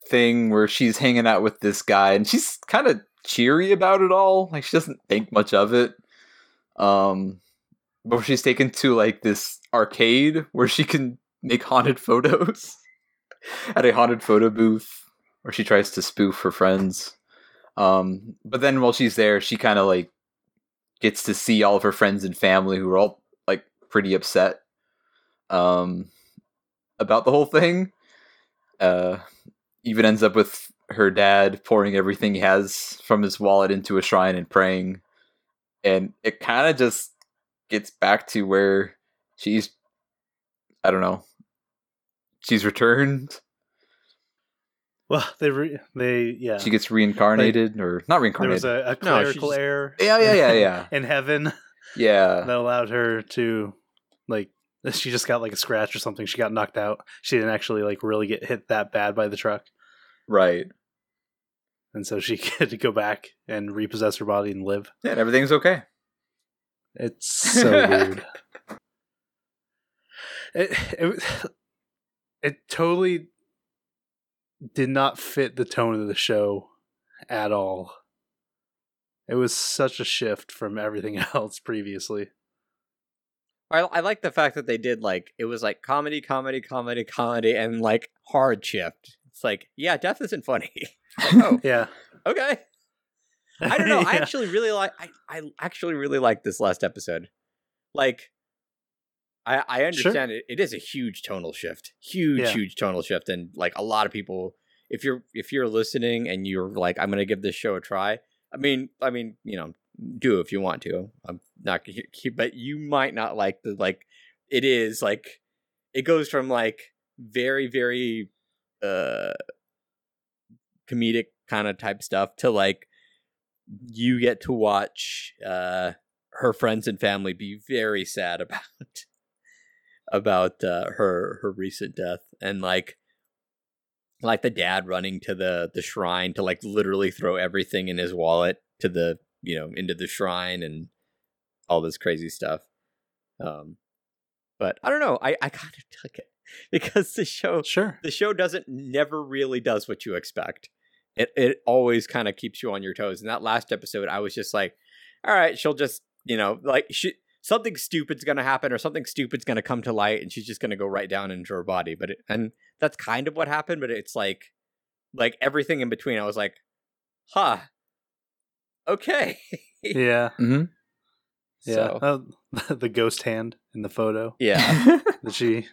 thing where she's hanging out with this guy, and she's kind of cheery about it all. Like she doesn't think much of it. Um, but she's taken to like this arcade where she can make haunted photos at a haunted photo booth, where she tries to spoof her friends. Um, but then while she's there, she kind of like gets to see all of her friends and family who are all like pretty upset. Um. About the whole thing. Uh, even ends up with her dad pouring everything he has from his wallet into a shrine and praying. And it kind of just gets back to where she's, I don't know, she's returned. Well, they, re- they, yeah. She gets reincarnated, like, or not reincarnated. There was a, a clerical no, error. Yeah, yeah, yeah, yeah. In heaven. Yeah. That allowed her to, like, she just got like a scratch or something. She got knocked out. She didn't actually like really get hit that bad by the truck. Right. And so she could go back and repossess her body and live. Yeah, and everything's okay. It's so weird. It, it it totally did not fit the tone of the show at all. It was such a shift from everything else previously. I, I like the fact that they did, like, it was, like, comedy, comedy, comedy, comedy, and, like, hard shift. It's like, yeah, death isn't funny. Like, oh, yeah. Okay. I don't know. yeah. I actually really like, I, I actually really liked this last episode. Like, I, I understand sure. it. It is a huge tonal shift, huge, yeah. huge tonal shift. And like a lot of people, if you're if you're listening and you're like, I'm going to give this show a try. I mean, I mean, you know, do if you want to. I'm not going to, but you might not like the like it is like it goes from like very, very uh, comedic kind of type stuff to like you get to watch uh, her friends and family be very sad about about uh, her her recent death, and like like the dad running to the the shrine to like literally throw everything in his wallet to the you know into the shrine and all this crazy stuff. Um, but I don't know, I, I kind of took it because the show sure the show doesn't never really does what you expect. It it always kind of keeps you on your toes. And that last episode, I was just like, all right, she'll just you know like she. Something stupid's going to happen or something stupid's going to come to light and she's just going to go right down into her body. But, it, and that's kind of what happened, but it's like, like everything in between, I was like, huh, okay. Yeah. Mm-hmm. Yeah. So. Uh, the ghost hand in the photo. Yeah. That she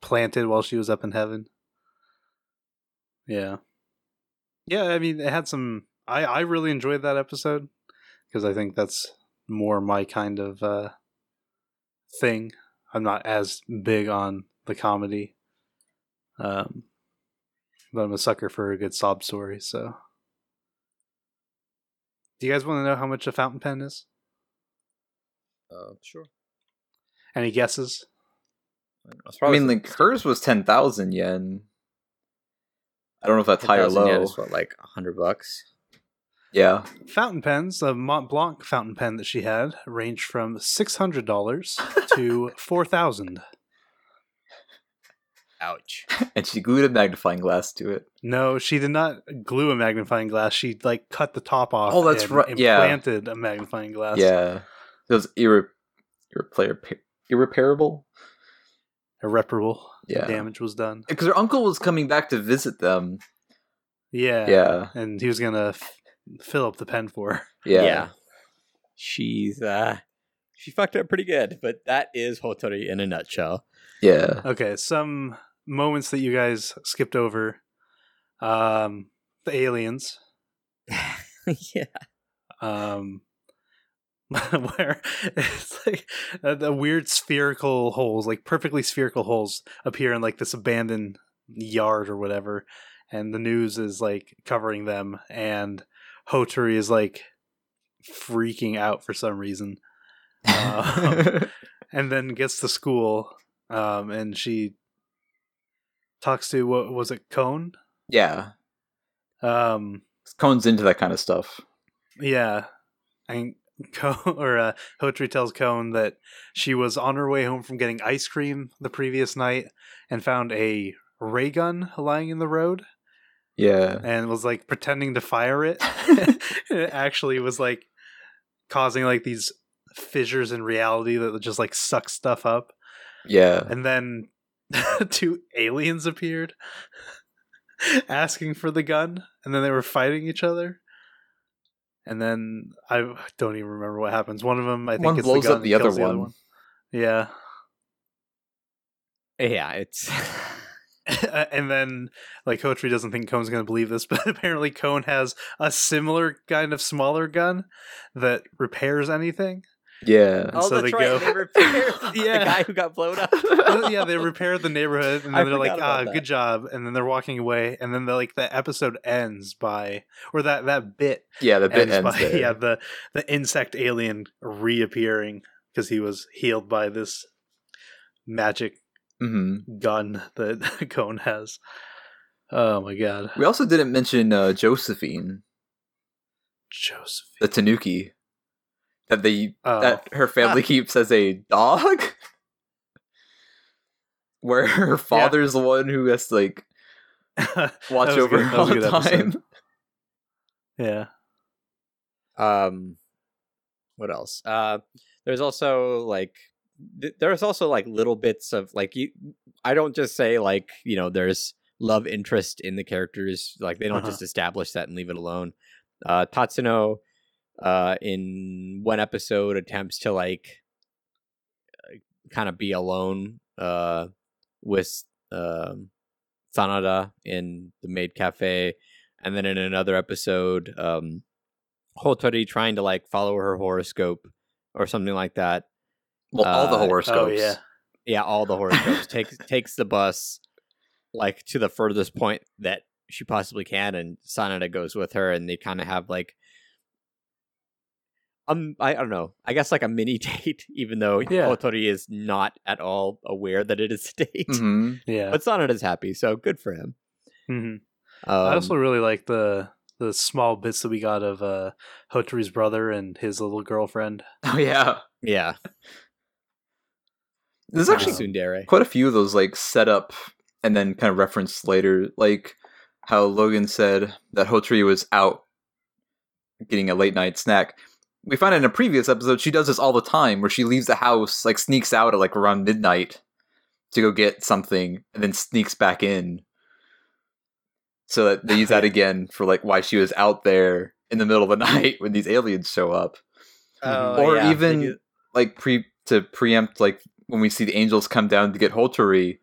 planted while she was up in heaven. Yeah. Yeah. I mean, it had some, I, I really enjoyed that episode because I think that's more my kind of, uh, thing. I'm not as big on the comedy, um, but I'm a sucker for a good sob story. So, do you guys want to know how much a fountain pen is? Uh, sure. Any guesses? I, I mean, like hers was ten thousand yen. I don't know if that's high or low. Yen is what, like a hundred bucks. Yeah. Fountain pens, the Mont Blanc fountain pen that she had, ranged from six hundred dollars to four thousand dollars. Ouch. And she glued a magnifying glass to it. No, she did not glue a magnifying glass. She, like, cut the top off oh, that's and right. implanted yeah. a magnifying glass. Yeah. It was irre- irreparable? Irreparable? Irreparable. Yeah. The damage was done. Because her uncle was coming back to visit them. Yeah. Yeah. And he was going to... F- fill up the pen for her. Yeah. yeah. She's, uh, she fucked up pretty good, but that is Hotori in a nutshell. Yeah. Okay, some moments that you guys skipped over. Um, the aliens. yeah. Um, where it's like uh, the weird spherical holes, like perfectly spherical holes appear in like this abandoned yard or whatever, and the news is like covering them, and Hotori is like freaking out for some reason, uh, and then gets to school, um, and she talks to what was it, Kon? Yeah, um, Kon's into that kind of stuff. Yeah, and Kon or uh, Hotori tells Kon that she was on her way home from getting ice cream the previous night and found a ray gun lying in the road. Yeah. And was like pretending to fire it. It actually was like causing like these fissures in reality that just like suck stuff up. Yeah. And then two aliens appeared asking for the gun, and then they were fighting each other. And then I don't even remember what happens. One of them, I think, one it's blows the gun up the, other, the one. other one. Yeah. Yeah, it's. And then, like, Hotori doesn't think Kon's going to believe this, but apparently Kon has a similar kind of smaller gun that repairs anything. Yeah. And oh, so that's they right. Go, they repair yeah. the guy who got blown up. Yeah, they repair the neighborhood, and then I they're like, ah, that. good job. And then they're walking away, and then, like, the episode ends by, or that, that bit. Yeah, the bit ends, ends by, there. Yeah, the, the insect alien reappearing, because he was healed by this magic Mm-hmm. gun that Kon has. Oh my god. We also didn't mention uh, Josephine. Josephine. The Tanuki. That they oh. that her family keeps as a dog. Where her father's yeah. the one who has to like watch over her all the time. Yeah. Um what else? Uh there's also like There's also like little bits of like you, I don't just say like you know there's love interest in the characters, like they don't uh-huh. just establish that and leave it alone. Uh, Tatsuno uh, in one episode attempts to like kind of be alone uh, with uh, Sanada in the maid cafe. And then in another episode, um, Hotori trying to like follow her horoscope or something like that. Well, uh, all the horoscopes. Oh, yeah. Yeah, all the horoscopes. takes takes the bus like to the furthest point that she possibly can, and Sanada goes with her, and they kind of have like um I, I don't know. I guess like a mini date, even though yeah. Hotori is not at all aware that it is a date. Mm-hmm. Yeah. But Sanada's happy, so good for him. Mm-hmm. Um, I also really like the the small bits that we got of uh, Hotori's brother and his little girlfriend. Oh yeah. Yeah. There's actually Tsundere. Quite a few of those like set up and then kind of referenced later, like how Logan said that Hotori was out getting a late night snack. We found in a previous episode she does this all the time, where she leaves the house, like sneaks out at like around midnight to go get something, and then sneaks back in. So that they use that again for like why she was out there in the middle of the night when these aliens show up, oh, or yeah, even like pre to preempt like. When we see the angels come down to get Hotori,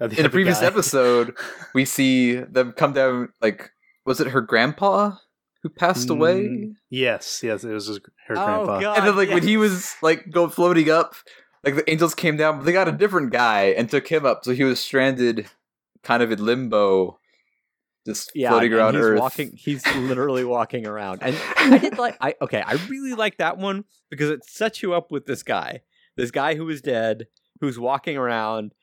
oh, the in a previous guy. episode, we see them come down, like, was it her grandpa who passed mm, away? Yes, yes, it was her oh, grandpa. God, and then, like, yes. when he was, like, go floating up, like, the angels came down, but they got a different guy and took him up, so he was stranded kind of in limbo, just yeah, floating around he's Earth. Walking, he's literally walking around. And I did like, I okay, I really like that one because it sets you up with this guy. This guy who is dead, who's walking around,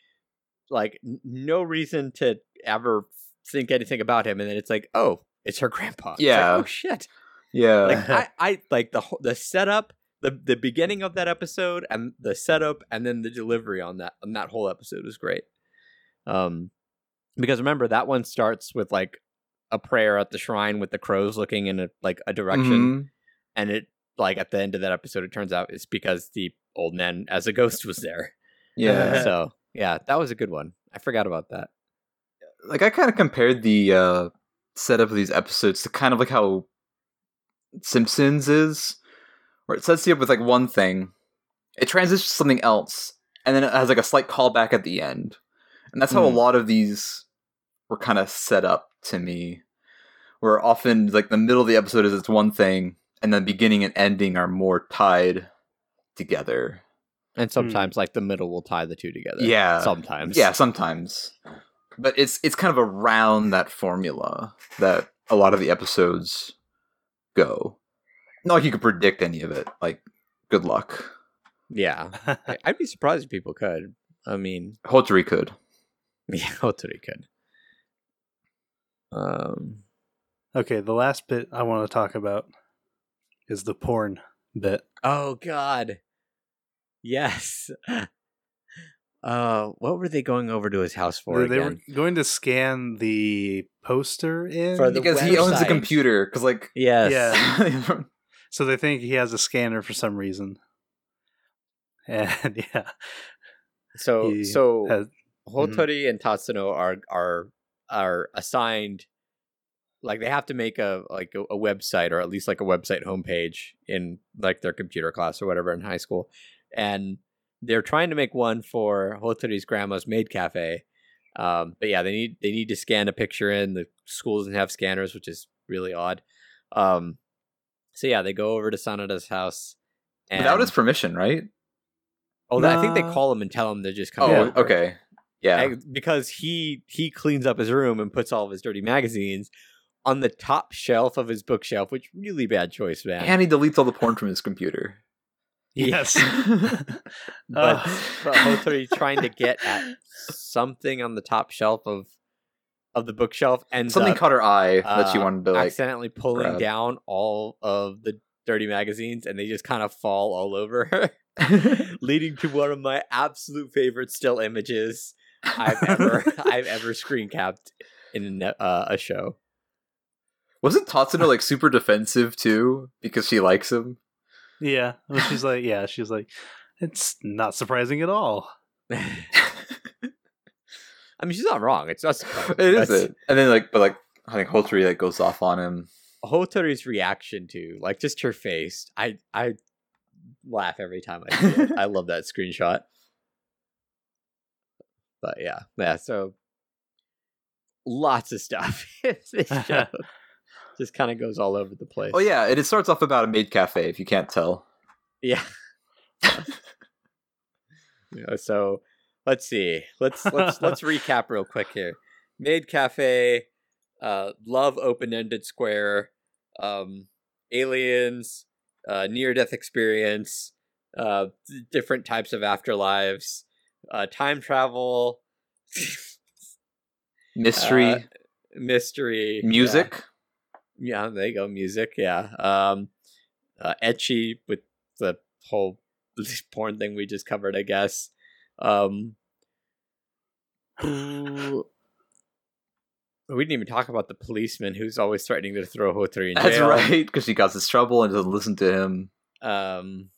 like, n- no reason to ever think anything about him. And then it's like, oh, it's her grandpa. Yeah. Like, oh, shit. Yeah. Like, I, I like the the setup, the, the beginning of that episode, and the setup, and then the delivery on that on that whole episode was great. Um, because remember, that one starts with, like, a prayer at the shrine with the crows looking in, a, like, a direction. Mm-hmm. And it, like, at the end of that episode, it turns out it's because the old man as a ghost was there. Yeah. So yeah, that was a good one. I forgot about that. Like, I kind of compared the uh setup of these episodes to kind of like how Simpsons is, where it sets you up with like one thing, it transitions to something else, and then it has like a slight callback at the end. And that's how mm. a lot of these were kind of set up to me, where often like the middle of the episode is it's one thing, and then beginning and ending are more tied together, and sometimes mm. like the middle will tie the two together. Yeah, sometimes. Yeah, sometimes. But it's it's kind of around that formula that a lot of the episodes go. Not like you could predict any of it. Like, good luck. Yeah, I'd be surprised if people could. I mean, Hotori could. Yeah, Hotori could. Um. Okay, the last bit I want to talk about is the porn bit. Oh God. Yes. Uh, what were they going over to his house for? They, again? They were going to scan the poster in for the because website. He owns the computer. Because like yes, yeah. So they think he has a scanner for some reason. And yeah. So he so has, Hotori mm-hmm. and Tatsuno are are are assigned. Like, they have to make a like a, a website, or at least like a website homepage in like their computer class or whatever in high school. And they're trying to make one for Hotori's grandma's maid cafe. Um, but yeah, they need they need to scan a picture in. The school doesn't have scanners, which is really odd. Um, so yeah, they go over to Sanada's house. And without his permission, right? Oh, nah. I think they call him and tell him they're just coming over. Oh, okay. Yeah. I, because he he cleans up his room and puts all of his dirty magazines on the top shelf of his bookshelf, which really bad choice, man. And he deletes all the porn from his computer. Yes. but, but Hotori trying to get at something on the top shelf of of the bookshelf, and something up, caught her eye uh, that she wanted to like accidentally pulling grab. down all of the dirty magazines, and they just kind of fall all over her, leading to one of my absolute favorite still images I've ever I've ever screen capped in uh, a show. Wasn't Tatsuno like super defensive too because she likes him? Yeah, well, she's like, yeah, she's like, it's not surprising at all. I mean, she's not wrong. It's not surprising. It isn't. And then like, but like, I think Hotori like goes off on him. Hotori's reaction to like just her face, I I laugh every time I see it. I love that screenshot. But yeah, yeah. So lots of stuff in this show. Just kind of goes all over the place. Oh yeah, it starts off about a maid cafe, if you can't tell. Yeah. You know, so let's see. Let's let's let's recap real quick here. Maid cafe, uh, love open-ended square, um, aliens, uh, near-death experience, uh, different types of afterlives, uh, time travel, mystery, uh, mystery, music. Yeah. Yeah, there you go, music, yeah. Um, uh, ecchi with the whole porn thing we just covered, I guess. Um, who... We didn't even talk about the policeman who's always threatening to throw Hotori in jail. That's right, because she causes trouble and doesn't listen to him. Um,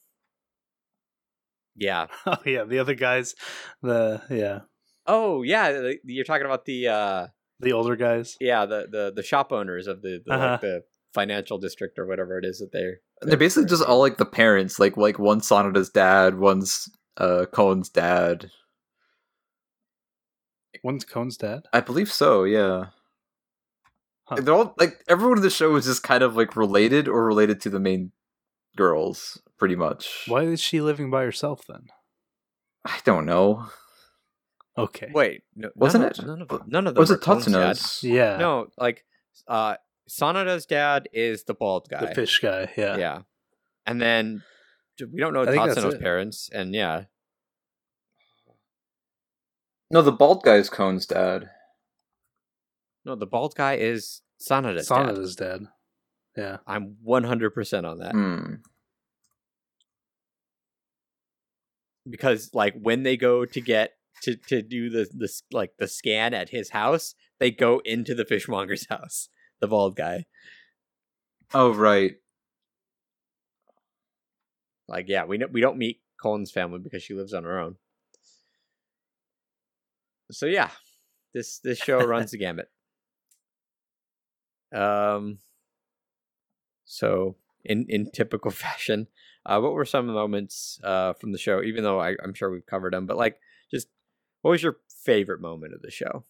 yeah. Oh, yeah, the other guys, the, yeah. Oh, yeah, you're talking about the... Uh, The older guys, yeah, the the, the shop owners of the the, uh-huh. like the financial district or whatever it is that they're they're, they're basically just all like the parents, like like one's Sanada's dad, one's uh Kon's dad, one's Kon's dad, I believe so, yeah. Huh. They're all like everyone in the show is just kind of like related or related to the main girls, pretty much. Why is she living by herself then? I don't know. Okay. Wait, no, wasn't none it? Of, none of them. None of them. Was it Tatsuno's? Yeah. No, like, uh, Sanada's dad is the bald guy, the fish guy. Yeah. Yeah. And then we don't know Tatsuno's parents, and yeah. No, the bald guy is Kon's dad. No, the bald guy is Sanada's dad. Sanada's dad. Yeah. I'm one hundred percent on that. Hmm. Because like when they go to get. To, to do the, the like the scan at his house, they go into the fishmonger's house, the bald guy. Oh right. Like yeah, we we don't meet Colin's family because she lives on her own. So yeah, this this show runs the gamut. Um. So in in typical fashion, uh, what were some moments uh from the show? Even though I, I'm sure we've covered them, but like just. What was your favorite moment of the show?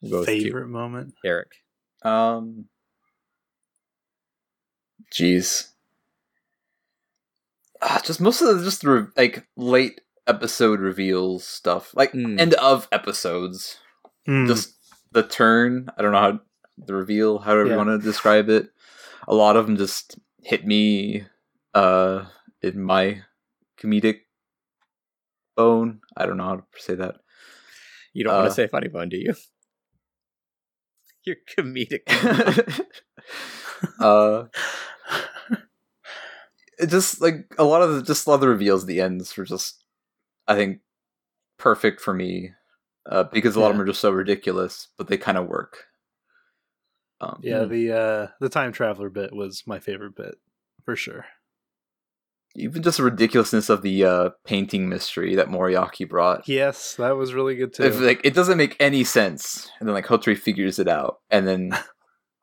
We'll favorite moment? Eric. Um. Jeez. Ah, just most of the just the re- like late episode reveals stuff, like mm. end of episodes. Mm. Just the turn. I don't know how the reveal. However yeah. you want to describe it. A lot of them just hit me. Uh, in my comedic. Bone. I don't know how to say that. You don't uh, want to say funny bone, do you? You're comedic. uh, it just like a lot of the just a lot of the reveals, the ends were just, I think, perfect for me uh, because a lot yeah. of them are just so ridiculous, but they kind of work. Um, yeah, the uh, the time traveler bit was my favorite bit for sure. Even just the ridiculousness of the uh, painting mystery that Moriaki brought. Yes, that was really good too. If, like it doesn't make any sense, and then like Hotori figures it out, and then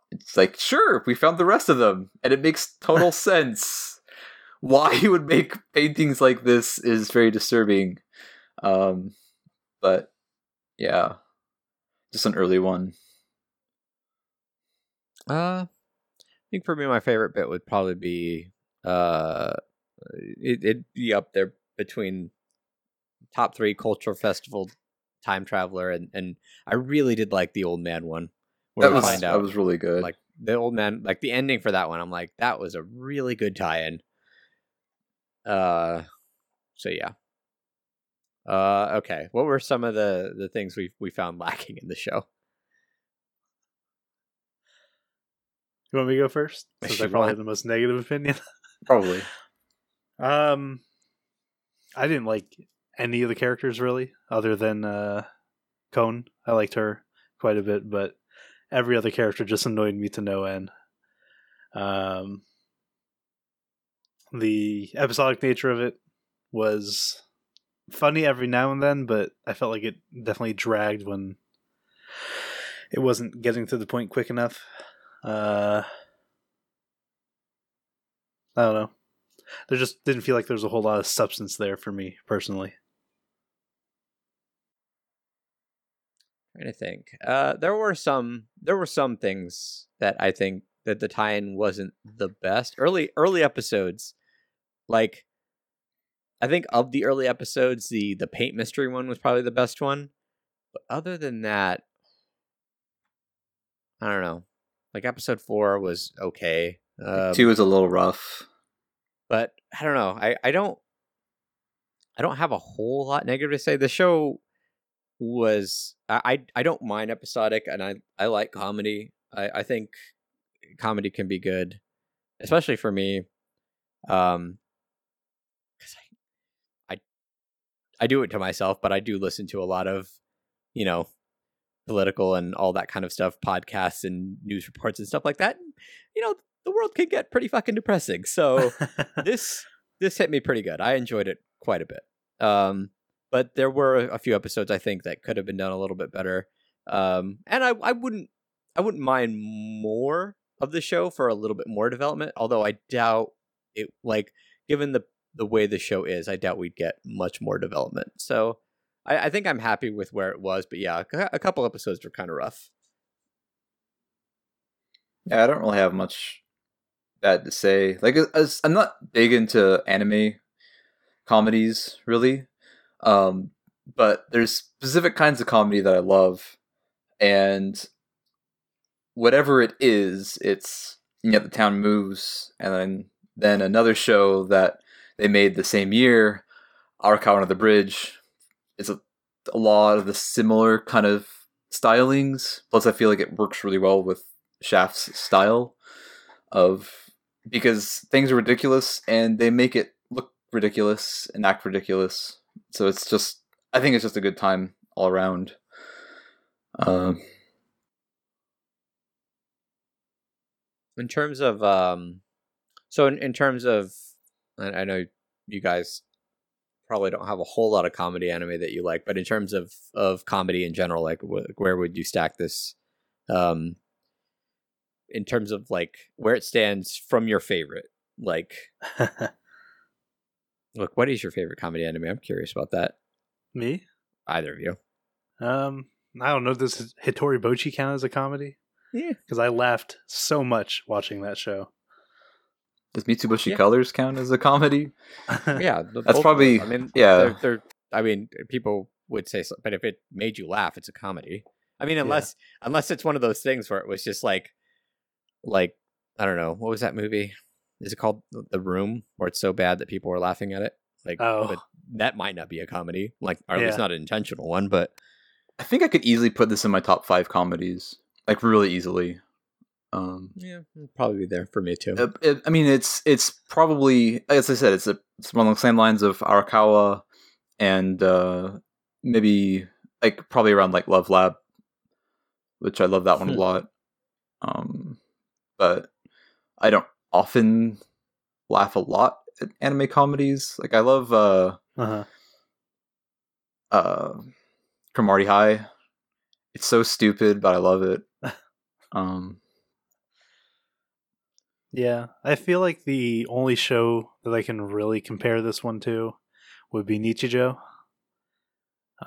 it's like, sure, we found the rest of them, and it makes total sense. Why he would make paintings like this is very disturbing, um, but yeah, just an early one. Uh, I think for me, my favorite bit would probably be uh. It, it'd be up there between top three cultural festival, time traveler, and, and I really did like the old man one. That was, find out, that was really good. Like the old man, like the ending for that one. I'm like, that was a really good tie-in. Uh, so yeah. Uh, okay. What were some of the, the things we we found lacking in the show? You want me to go first? Because I probably have the most negative opinion. Probably. Um, I didn't like any of the characters really, other than uh, Kon. I liked her quite a bit, but every other character just annoyed me to no end. Um, the episodic nature of it was funny every now and then, but I felt like it definitely dragged when it wasn't getting to the point quick enough. Uh, I don't know. There just didn't feel like there was a whole lot of substance there for me personally. trying to think. Uh, there were some there were some things that I think that the tie-in wasn't the best. Early early episodes, like I think of the early episodes, the the paint mystery one was probably the best one. But other than that, I don't know. Like episode four was okay. Um, Two was a little rough. But I don't know. I, I don't I don't have a whole lot negative to say. The show was I, I I don't mind episodic, and I I like comedy. I I think comedy can be good, especially for me. Um, because I I I do it to myself, but I do listen to a lot of, you know, political and all that kind of stuff, podcasts and news reports and stuff like that. You know, the world can get pretty fucking depressing. So this this hit me pretty good. I enjoyed it quite a bit. Um, but there were a few episodes I think that could have been done a little bit better. Um, and I, I wouldn't I wouldn't mind more of the show for a little bit more development. Although I doubt it. Like given the the way the show is, I doubt we'd get much more development. So I, I think I'm happy with where it was. But yeah, a couple episodes were kind of rough. Yeah, I don't really have much bad to say. Like I'm not big into anime comedies really. Um, but there's specific kinds of comedy that I love, and whatever it is, it's, you know, The Town Moves, and then, then another show that they made the same year, Arakawa Under the Bridge. It's a, a lot of the similar kind of stylings. Plus I feel like it works really well with Shaft's style of, because things are ridiculous and they make it look ridiculous and act ridiculous. So it's just, I think it's just a good time all around. Um, in terms of, um, so in, in terms of, I know you guys probably don't have a whole lot of comedy anime that you like, but in terms of, of comedy in general, like wh- where would you stack this, um, in terms of like where it stands from your favorite, like, look, what is your favorite comedy anime? I'm curious about that. Me? Either of you. Um, I don't know. Does Hitori Bochi count as a comedy? Yeah. Because I laughed so much watching that show. Does Mitsubishi yeah. Colors count as a comedy? Yeah. That's probably... I mean, yeah. They're, they're, I mean, people would say so, but if it made you laugh, it's a comedy. I mean, unless yeah. unless it's one of those things where it was just like, like, I don't know. What was that movie? Is it called The Room, where it's so bad that people are laughing at it? Like, oh. But that might not be a comedy, like, or at yeah. least not an intentional one. But I think I could easily put this in my top five comedies, like really easily. Um, yeah, it'd probably be there for me too. It, it, I mean, it's it's probably, as I said, it's a, it's along the same lines of Arakawa, and uh, maybe like probably around like Love Lab, which I love that one a lot. Um, but I don't often laugh a lot at anime comedies. Like I love uh uh-huh. uh Cromartie High. It's so stupid, but I love it. Um yeah, I feel like the only show that I can really compare this one to would be Nichijou,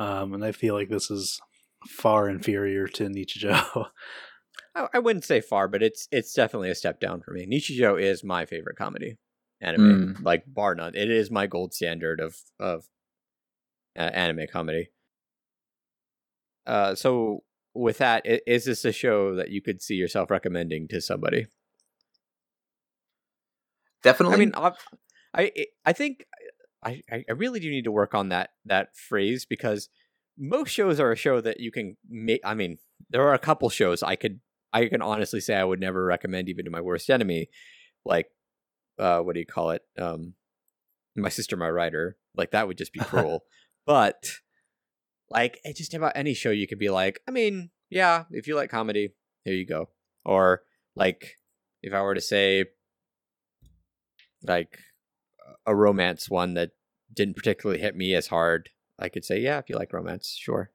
um and I feel like this is far inferior to Nichijou. I wouldn't say far, but it's it's definitely a step down for me. Nichijou is my favorite comedy anime, mm. like bar none. It is my gold standard of of uh, anime comedy. Uh, so with that, is this a show that you could see yourself recommending to somebody? Definitely. I mean, I I, I think I, I really do need to work on that that phrase, because most shows are a show that you can make. I mean, there are a couple shows I could. I can honestly say I would never recommend even to my worst enemy, like, uh, what do you call it? Um, My Sister, My Writer. Like, that would just be cruel. But, like, it just about any show you could be like, I mean, yeah, if you like comedy, here you go. Or, like, if I were to say, like, a romance one that didn't particularly hit me as hard, I could say, yeah, if you like romance, sure.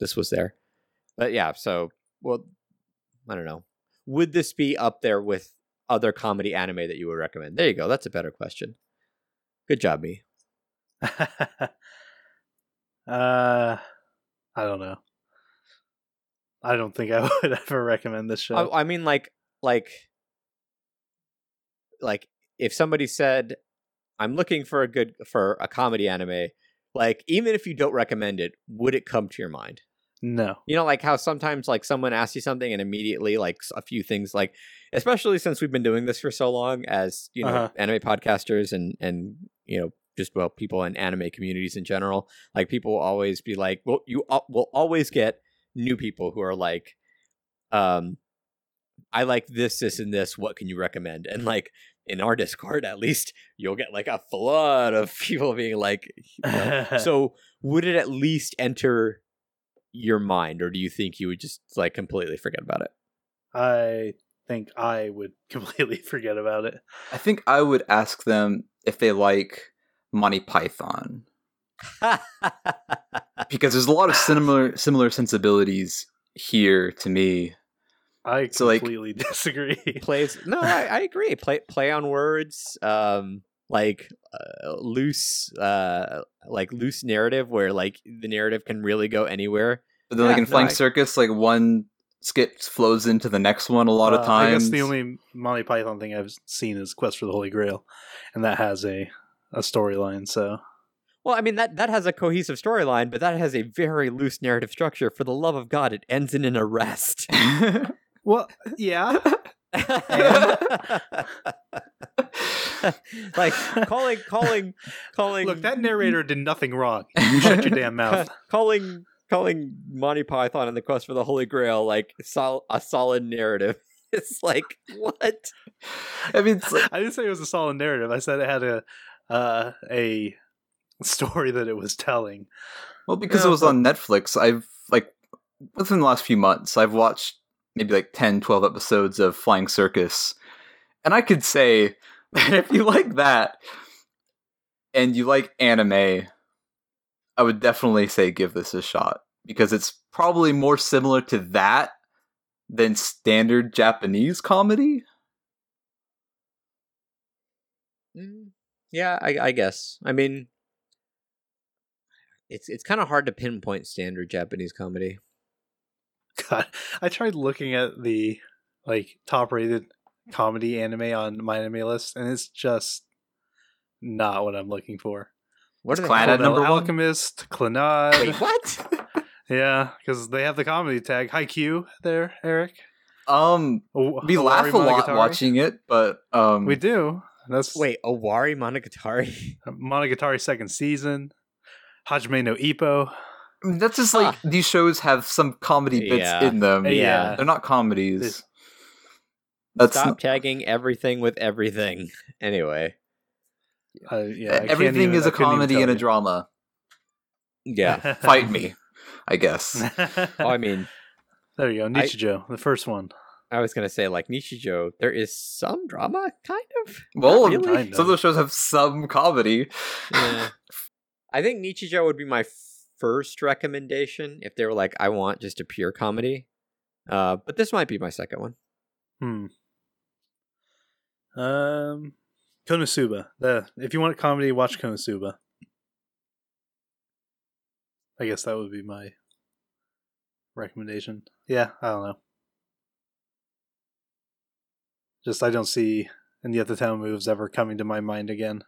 This was there. But, yeah, so, well... I don't know. Would this be up there with other comedy anime that you would recommend? There you go. That's a better question. Good job, me. uh, I don't know. I don't think I would ever recommend this show. I, I mean, like, like, like if somebody said, I'm looking for a good, for a comedy anime, like, even if you don't recommend it, would it come to your mind? No. You know, like how sometimes like someone asks you something and immediately like a few things, like, especially since we've been doing this for so long as, you know, uh-huh. anime podcasters and, and, you know, just, well, people in anime communities in general, like people will always be like, well, you uh, will always get new people who are like, um, I like this, this, and this. What can you recommend? And like in our Discord, at least you'll get like a flood of people being like, you know, so would it at least enter your mind, or do you think you would just like completely forget about it? I think I would completely forget about it. I think I would ask them if they like Monty Python, because there's a lot of similar similar sensibilities here to me. I so completely like, disagree. Plays no, I, I agree. Play play on words, um, like uh, loose, uh, like loose narrative where like the narrative can really go anywhere. But then, yeah, like in no, Flying I... Circus, like one skip flows into the next one a lot uh, of times. I guess the only Monty Python thing I've seen is Quest for the Holy Grail, and that has a a storyline. So, well, I mean that that has a cohesive storyline, but that has a very loose narrative structure. For the love of God, it ends in an arrest. Well, yeah. Like calling, calling, calling. Look, that narrator did nothing wrong. You shut your damn mouth. Calling, calling Monty Python and the Quest for the Holy Grail like sol- a solid narrative. It's like what? I mean, it's like... I didn't say it was a solid narrative. I said it had a uh, a story that it was telling. Well, because yeah, it was but... on Netflix. I've like within the last few months, I've watched maybe like ten, twelve episodes of Flying Circus. And I could say that if you like that and you like anime, I would definitely say give this a shot, because it's probably more similar to that than standard Japanese comedy. Yeah, I, I guess. I mean, it's it's kind of hard to pinpoint standard Japanese comedy. God, I tried looking at the like top rated comedy anime on my anime list, and it's just not what I'm looking for. What's Clannad number one? Alchemist, Clannad. Wait, what? Yeah, because they have the comedy tag. Haikyuu there, Eric. Um, o- we Owari laugh a lot watching it, but um, we do. That's wait, Owari Monogatari, Monogatari second season, Hajime no Ippo. I mean, that's just like huh. these shows have some comedy bits yeah. in them. Yeah, they're not comedies. It's... That's Stop not... tagging everything with everything. Anyway, uh, yeah, I everything even, is a comedy and a drama. Yeah, fight me, I guess. Oh, I mean, there you go, Nichijou, I... the first one. I was gonna say, like Nichijou, there is some drama, kind of. Well, really. Kind of. Some of those shows have some comedy. Yeah. I think Nichijou would be my first recommendation if they were like, I want just a pure comedy, uh but this might be my second one. hmm um Konosuba. The if you want a comedy, watch Konosuba. I guess that would be my recommendation. Yeah, I don't know, just I don't see And Yet the Town Moves ever coming to my mind again.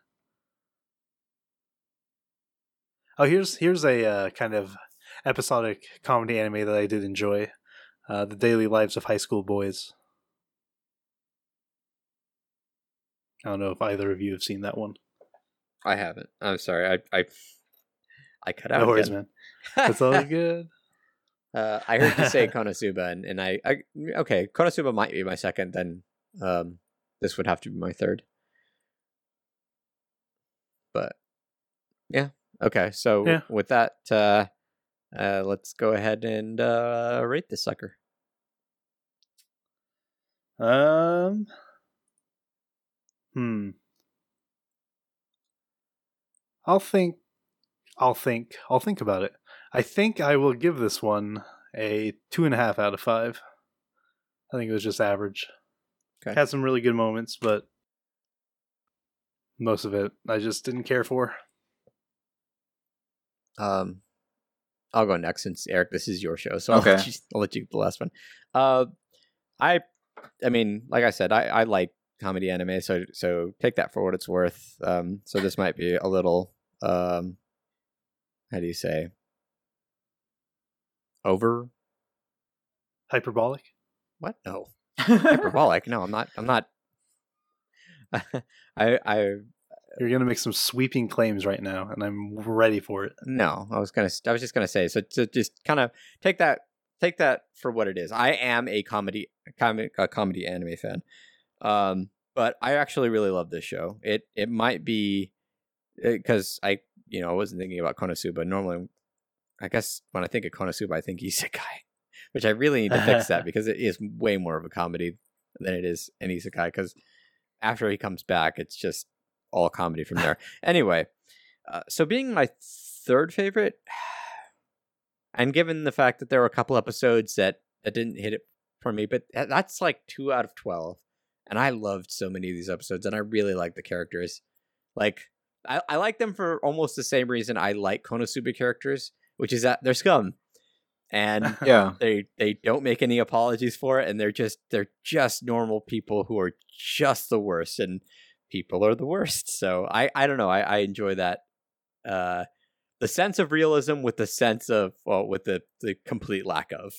Oh, here's here's a uh, kind of episodic comedy anime that I did enjoy. Uh, The Daily Lives of High School Boys. I don't know if either of you have seen that one. I haven't. I'm sorry. I I, I cut out. No worries, again. Man. It's all good. Uh, I heard you say Konosuba, and, and I, I... Okay, Konosuba might be my second, then um, this would have to be my third. But, yeah. Okay, so yeah. With that, uh, uh, let's go ahead and uh, rate this sucker. Um, hmm. I'll think. I'll think. I'll think about it. I think I will give this one a two and a half out of five. I think it was just average. Okay. Had some really good moments, but most of it I just didn't care for. Um, I'll go next since, Eric, this is your show. So okay. I'll, let you, I'll let you get the last one. Uh, I I mean, like I said, I, I like comedy anime, so so take that for what it's worth. Um, so this might be a little, um, how do you say, over? Hyperbolic? What? No. Hyperbolic? No, I'm not. I'm not. I, I... You're gonna make some sweeping claims right now, and I'm ready for it. No, I was gonna. I was just gonna say. So, to just kind of take that, take that for what it is. I am a comedy, com- a comedy anime fan, um, but I actually really love this show. It it might be because I, you know, I wasn't thinking about Konosuba. Normally, I guess when I think of Konosuba, I think isekai, which I really need to fix that because it is way more of a comedy than it is an isekai. Because after he comes back, it's just all comedy from there. Anyway, uh, so being my third favorite, and given the fact that there were a couple episodes that, that didn't hit it for me, but that's like two out of twelve. And I loved so many of these episodes, and I really like the characters. Like, I, I like them for almost the same reason I like Konosuba characters, which is that they're scum. And yeah. they, they don't make any apologies for it, and they're just they're just normal people who are just the worst. And people are the worst. So I, I don't know. I, I enjoy that. Uh, the sense of realism with the sense of, well, with the, the complete lack of,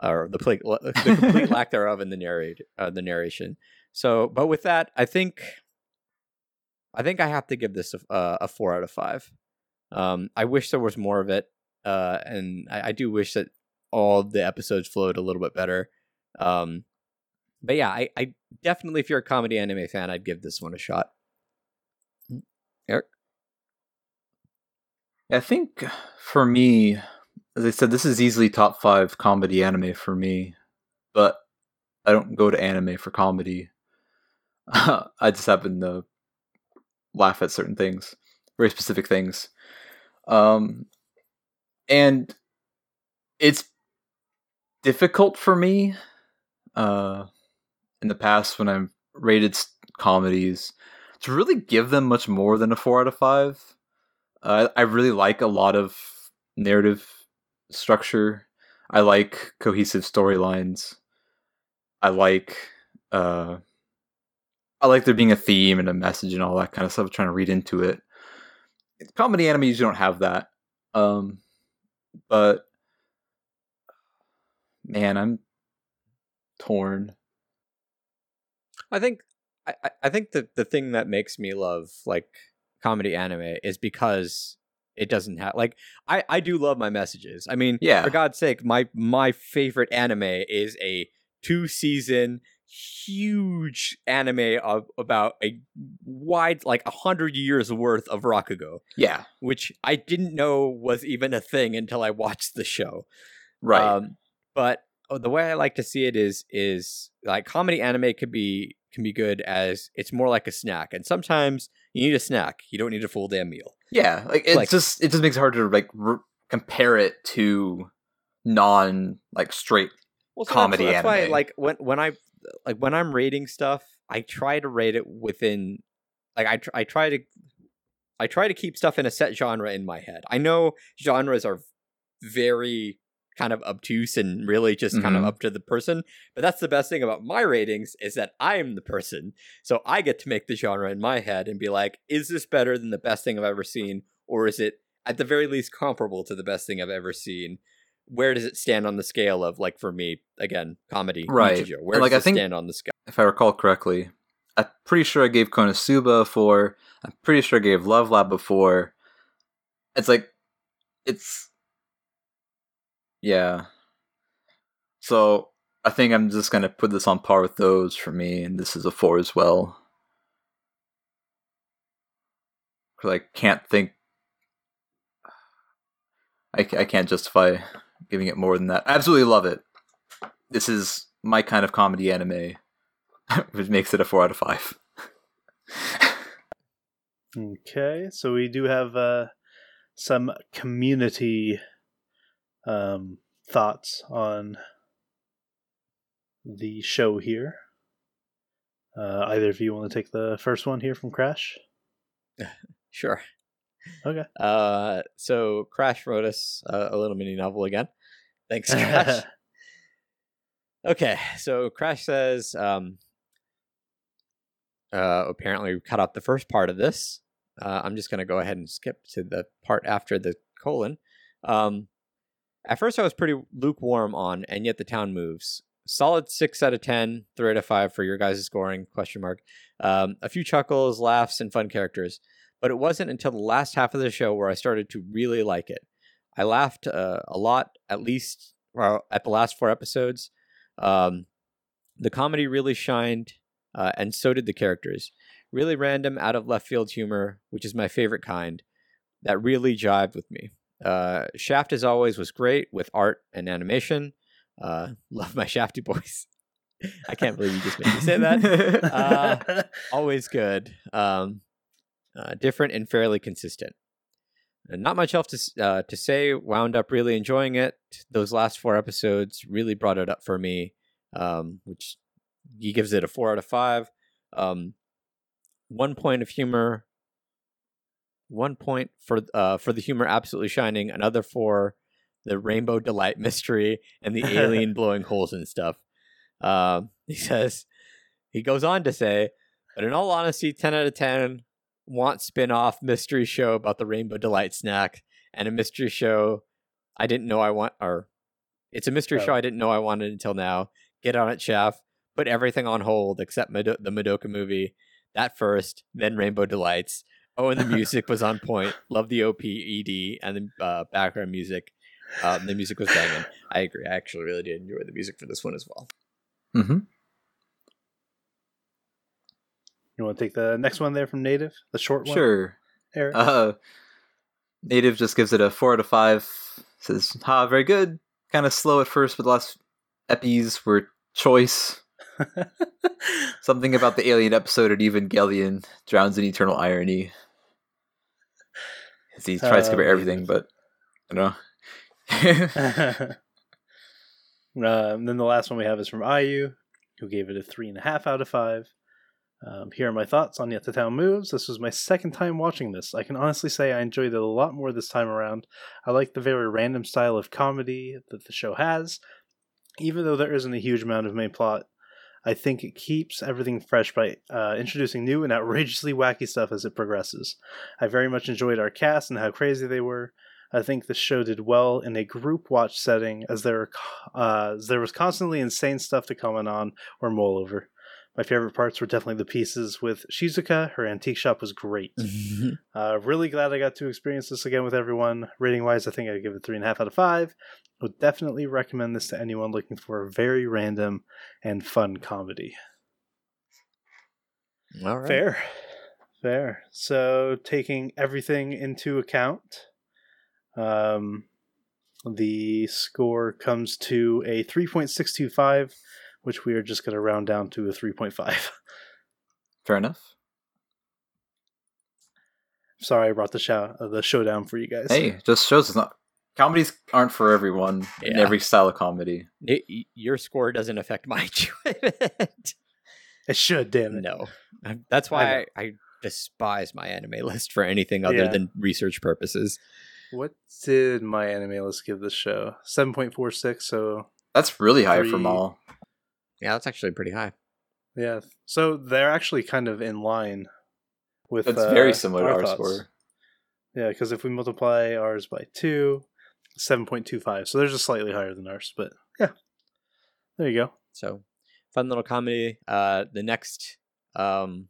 or the, pl- the complete lack thereof in the narrate, uh, the narration. So, but with that, I think, I think I have to give this a, uh, a four out of five. Um, I wish there was more of it. Uh, and I, I do wish that all the episodes flowed a little bit better. Um, But yeah, I, I definitely, if you're a comedy anime fan, I'd give this one a shot. Eric? I think for me, as I said, this is easily top five comedy anime for me. But I don't go to anime for comedy. I just happen to laugh at certain things. Very specific things. Um, and it's difficult for me. Uh... in the past when I've rated comedies to really give them much more than a four out of five. Uh, I really like a lot of narrative structure. I like cohesive storylines. I like, uh, I like there being a theme and a message and all that kind of stuff, trying to read into it. Comedy anime usually don't have that. Um, but man, I'm torn. I think I, I think that the thing that makes me love like comedy anime is because it doesn't have like I, I do love my messages. I mean, yeah. For God's sake, my my favorite anime is a two season huge anime of about a wide like a hundred years worth of Rakugo. Yeah, which I didn't know was even a thing until I watched the show. Right, um, but. Oh, the way I like to see it is is like comedy anime could be can be good as it's more like a snack, and sometimes you need a snack. You don't need a full damn meal. Yeah, like it like, just it just makes it harder to like re- compare it to non like straight well, so comedy that's, that's anime. Why, like when when I like when I'm rating stuff, I try to rate it within like I tr- I try to I try to keep stuff in a set genre in my head. I know genres are very kind of obtuse and really just mm-hmm. kind of up to the person, but that's the best thing about my ratings is that I am the person, so I get to make the genre in my head and be like, is this better than the best thing I've ever seen, or is it at the very least comparable to the best thing I've ever seen? Where does it stand on the scale of, like, for me, again, comedy, right? Nichijou. Where and, like, does I it think, stand on the scale? If I recall correctly, I'm pretty sure I gave Konosuba four. I'm pretty sure I gave Love Lab before. It's like it's. Yeah. So I think I'm just going to put this on par with those for me, and this is a four as well. Because I can't think... I, I can't justify giving it more than that. I absolutely love it. This is my kind of comedy anime, which makes it a four out of five. Okay, so we do have uh, some community... Um, thoughts on the show here. Uh, either of you want to take the first one here from Crash? Sure. Okay. Uh, so Crash wrote us uh, a little mini novel again. Thanks, Crash. Okay, so Crash says, um, uh, apparently we cut out the first part of this. Uh, I'm just going to go ahead and skip to the part after the colon. Um, at first I was pretty lukewarm on, and yet the town moves. Solid six out of ten, three out of five for your guys' scoring, question mark. Um, a few chuckles, laughs, and fun characters. But it wasn't until the last half of the show where I started to really like it. I laughed uh, a lot, at least well, at the last four episodes. Um, the comedy really shined, uh, and so did the characters. Really random, out of left field humor, which is my favorite kind, that really jived with me. Uh, Shaft, as always, was great with art and animation. Uh, love my Shafty boys. I can't believe you just made me say that. Uh, always good, um, uh, different and fairly consistent. Not much else to, uh, to say. Wound up really enjoying it. Those last four episodes really brought it up for me, um, which he gives it a four out of five. Um, one point of humor. One point for uh, for the humor absolutely shining. Another for the Rainbow Delight mystery and the alien blowing holes and stuff. Uh, he says, he goes on to say, but in all honesty, ten out of ten. Want spin-off mystery show about the Rainbow Delight snack, and a mystery show I didn't know I want, or it's a mystery oh. show I didn't know I wanted until now. Get on it, Shaft. Put everything on hold except Mado- the Madoka movie. That first, then Rainbow Delights. Oh, and the music was on point. Love the O P E D and the uh, background music. Uh, the music was banging. I agree. I actually really did enjoy the music for this one as well. Mm-hmm. You want to take the next one there from Native? The short one? Sure. Eric? Uh, Native just gives it a four out of five. Says, ha, very good. Kind of slow at first, but the last episodes were choice. Something about the alien episode at Evangelion drowns in eternal irony. He tries uh, to cover everything, but I don't know. uh, and then the last one we have is from I U, who gave it a three point five out of five. Um, here are my thoughts on Yet the Town Moves. This was my second time watching this. I can honestly say I enjoyed it a lot more this time around. I like the very random style of comedy that the show has. Even though there isn't a huge amount of main plot, I think it keeps everything fresh by uh, introducing new and outrageously wacky stuff as it progresses. I very much enjoyed our cast and how crazy they were. I think the show did well in a group watch setting, as there, uh, as there was constantly insane stuff to comment on or mull over. My favorite parts were definitely the pieces with Shizuka. Her antique shop was great. uh, really glad I got to experience this again with everyone. Rating-wise, I think I'd give it three point five out of five. Would definitely recommend this to anyone looking for a very random and fun comedy. All right. Fair. Fair. So, taking everything into account, um, the score comes to a three point six two five. Which we are just going to round down to a three point five. Fair enough. Sorry, I brought the show uh, the showdown for you guys. Hey, just shows it's not comedies aren't for everyone yeah. in every style of comedy. It, your score doesn't affect my enjoyment. It should, damn it. No, that's why I, I despise my anime list for anything other yeah. than research purposes. What did my anime list give this show? seven point four six. So that's really high three... for Mal. Yeah, that's actually pretty high. Yeah, so they're actually kind of in line with. That's uh, very similar our to our thoughts. Score. Yeah, because if we multiply ours by two, seven point two five. So they're just slightly higher than ours, but yeah, there you go. So fun little comedy. Uh, the next um,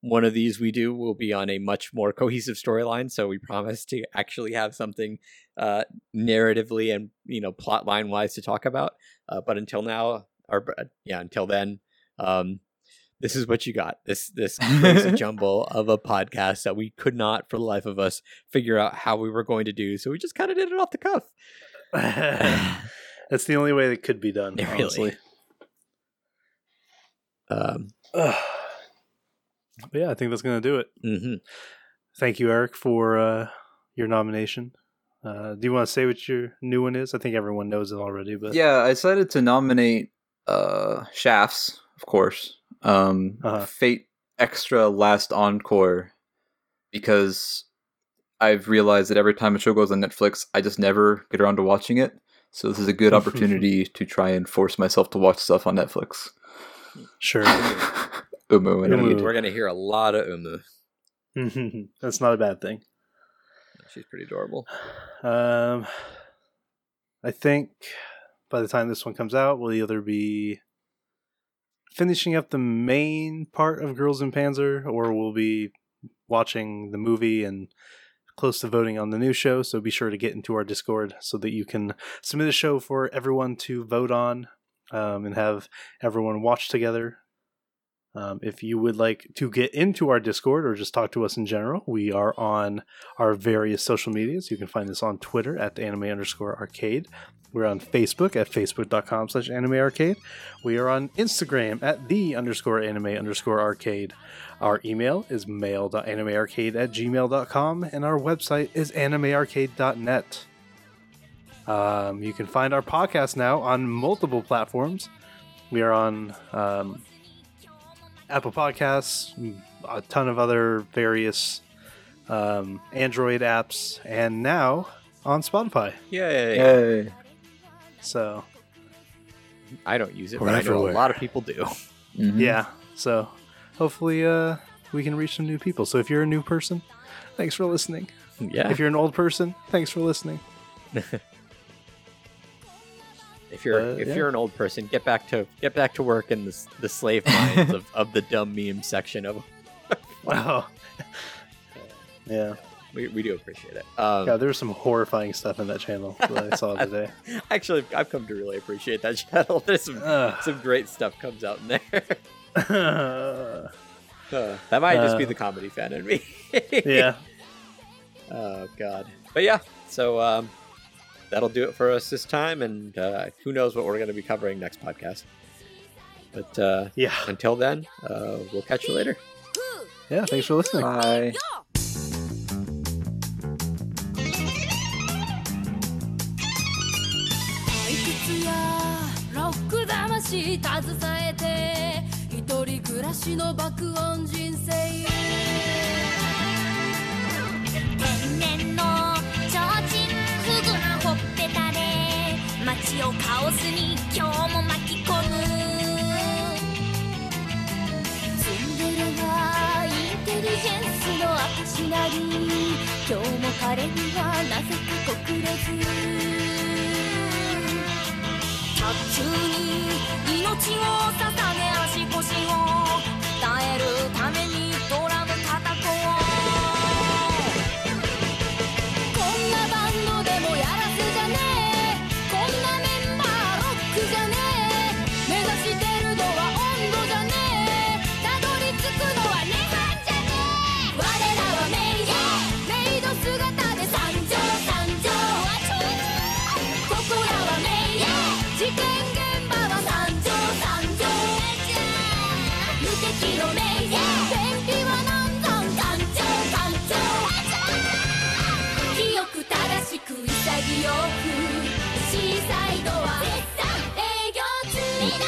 one of these we do will be on a much more cohesive storyline. So we promise to actually have something uh, narratively and you know plot line wise to talk about. Uh, but until now. Our, yeah, until then, um, this is what you got. This this crazy jumble of a podcast that we could not, for the life of us, figure out how we were going to do. So we just kind of did it off the cuff. That's the only way that could be done, yeah, honestly. Really. Um, yeah, I think that's going to do it. Mm-hmm. Thank you, Eric, for uh, your nomination. Uh, do you want to say what your new one is? I think everyone knows it already. But yeah, I decided to nominate... Uh, Shafts, of course. Um, uh-huh. Fate Extra Last Encore, because I've realized that every time a show goes on Netflix, I just never get around to watching it. So this is a good opportunity to try and force myself to watch stuff on Netflix. Sure. Umu. And Umu. We're going to hear a lot of Umu. That's not a bad thing. She's pretty adorable. Um, I think by the time this one comes out, we'll either be finishing up the main part of Girls und Panzer, or we'll be watching the movie and close to voting on the new show. So be sure to get into our Discord so that you can submit a show for everyone to vote on, um, and have everyone watch together. Um, if you would like to get into our Discord or just talk to us in general, we are on our various social medias. You can find us on Twitter at anime underscore arcade. We're on Facebook at facebook.com slash anime arcade. We are on Instagram at the underscore anime underscore arcade. Our email is mail.animearcade at gmail.com. And our website is animearcade dot net. Um, you can find our podcast now on multiple platforms. We are on... Um, Apple Podcasts, a ton of other various um, Android apps, and now on Spotify. Yay! Yay. So, I don't use it, but everywhere. I know a lot of people do. Mm-hmm. Yeah, so hopefully uh, we can reach some new people. So if you're a new person, thanks for listening. Yeah. If you're an old person, thanks for listening. If you're uh, if yeah. you're an old person, get back to get back to work in the the slave minds of, of the dumb meme section of. Wow. Yeah, we we do appreciate it. Um, yeah, there's some horrifying stuff in that channel that I saw today. I, actually, I've come to really appreciate that channel. There's some uh, some great stuff comes out in there. uh, that might uh, just be the comedy fan in me. Yeah. Oh God. But yeah, so. Um, That'll do it for us this time, and uh, who knows what we're going to be covering next podcast. But uh, yeah. Until then, uh, we'll catch you later. Yeah, thanks for listening. Bye.「カオスに今日も巻き込む」「ツンデレなインテリジェンスの証なり」「今日も彼にはなぜか告れず」「タッチに命を捧げ足腰を鍛えるためにドラム叩こう」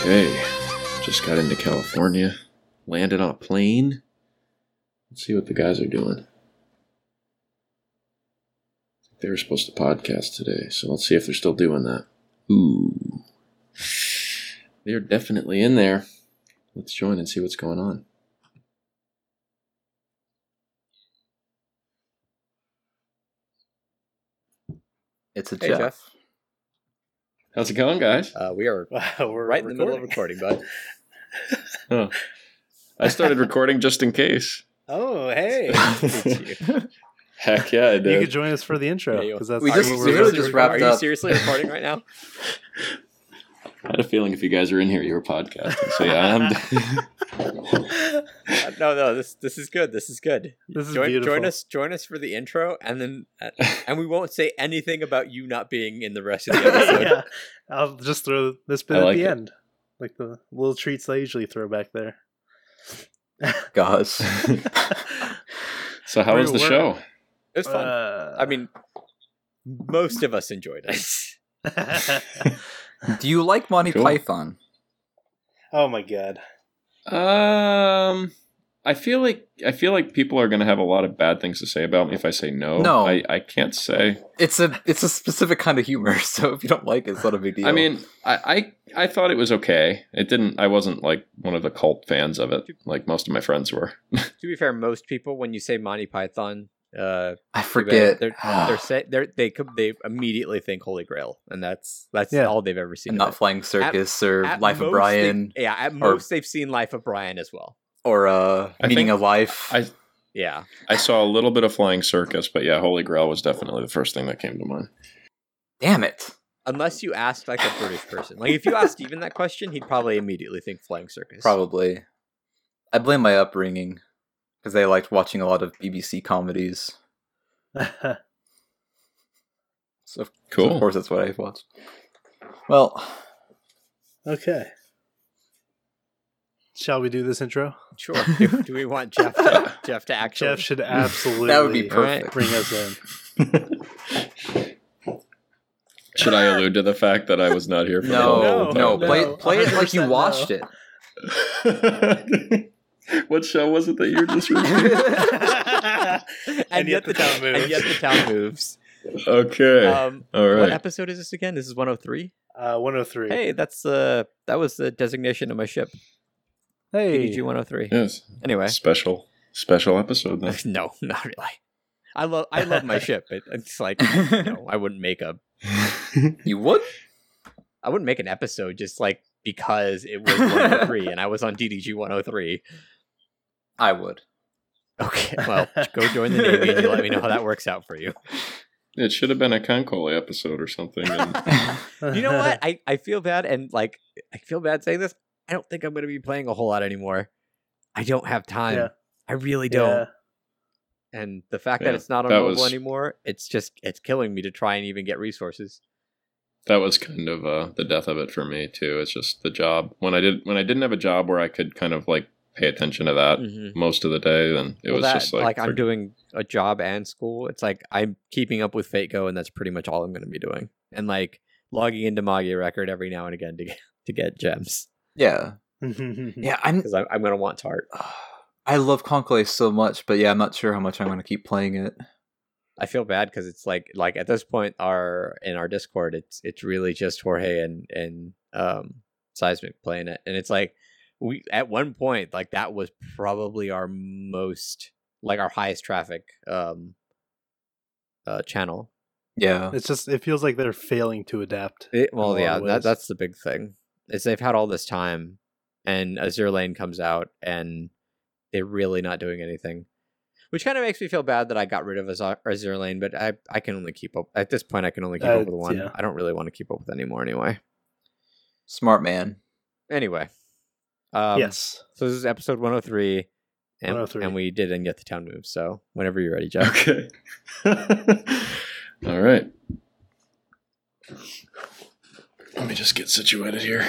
Okay, just got into California, landed on a plane. Let's see what the guys are doing. They were supposed to podcast today, so let's see if they're still doing that. Ooh, they're definitely in there. Let's join and see what's going on. It's a hey, Jeff. Jeff. How's it going, guys? Uh, we are wow, we're right recording. in the middle of recording, bud. Oh. I started recording just in case. Oh, hey. Heck yeah, I did. You could join us for the intro. Yeah, that's we just, we really just wrapped are up. Are you seriously recording right now? I had a feeling if you guys are in here, you were podcasting. So yeah, I'm... No, no, this this is good. This is good. This is join, beautiful. Join us, join us for the intro, and then uh, and we won't say anything about you not being in the rest of the episode. Yeah, I'll just throw this bit I at like the it. end, like the little treats I usually throw back there. Gosh. So how We're was the work. show? It was fun. Uh, I mean, most of us enjoyed it. Do you like Monty cool. Python? Oh my god. Um, I feel like I feel like people are going to have a lot of bad things to say about me if I say no. No, I, I can't say. It's a it's a specific kind of humor. So if you don't like it, it's not a big deal. I mean, I, I I thought it was okay. It didn't. I wasn't like one of the cult fans of it, like most of my friends were. To be fair, most people when you say Monty Python, uh, I forget they're they're, say, they're they could, they immediately think Holy Grail, and that's that's yeah. all they've ever seen. And not Flying Circus at, or at Life of Brian. They, yeah, at most or, they've seen Life of Brian as well. Or uh, Meaning of Life. I, yeah. I saw a little bit of Flying Circus, but yeah, Holy Grail was definitely the first thing that came to mind. Damn it. Unless you asked like a British person. Like if you asked Steven that question, he'd probably immediately think Flying Circus. Probably. I blame my upbringing because I liked watching a lot of B B C comedies. So, cool. So of course that's what I watched. Well. Okay. Shall we do this intro? Sure. Do, do we want Jeff to, Jeff to actually? Jeff should absolutely that would be perfect. Bring us in. Should I allude to the fact that I was not here for no, the whole no, no, play, no. play it like you watched no. it. What show was it that you were just reviewing? and, and, yet yet the town, moves. and yet the town moves. Okay. Um, All right. What episode is this again? This is one oh three? Uh, one oh three. Hey, that's uh, that was the designation of my ship. Hey, P D G one oh three. Yes. Anyway, special, special episode. Then. No, not really. I love, I love my ship. It, it's like, you know, I wouldn't make a. You would? I wouldn't make an episode just like because it was one oh three and I was on D D G one oh three. I would. Okay, well, go join the Navy and you let me know how that works out for you. It should have been a Concoli episode or something. And... you know what? I, I feel bad and like I feel bad saying this. I don't think I'm going to be playing a whole lot anymore. I don't have time. Yeah. I really don't. Yeah. And the fact yeah, that it's not on mobile was, anymore, it's just, it's killing me to try and even get resources. That was kind of uh, the death of it for me too. It's just the job. When I did, when I didn't have a job where I could kind of like pay attention to that mm-hmm. most of the day, then it well, was that, just like, like for... I'm doing a job and school. It's like, I'm keeping up with FateGo and that's pretty much all I'm going to be doing. And like logging into Magia Record every now and again to get, to get gems. Yeah, yeah. I'm because I'm, I'm gonna want Tart. I love Conclave so much, but yeah, I'm not sure how much I'm gonna keep playing it. I feel bad because it's like like at this point, our in our Discord, it's it's really just Jorge and and um, Seismic playing it, and it's like we at one point like that was probably our most like our highest traffic um, uh, channel. Yeah, it's just it feels like they're failing to adapt. It, well, yeah, that, that's the big thing. Is they've had all this time and Azur Lane comes out and they're really not doing anything, which kind of makes me feel bad that I got rid of Azur Lane, but I, I can only keep up at this point. I can only keep uh, up with one. Yeah. I don't really want to keep up with anymore anyway. Smart man. Anyway. Um, yes. So this is episode one oh three and, one oh three. And we did and get the town move. So whenever you're ready, Jeff. Okay. All right. Let me just get situated here.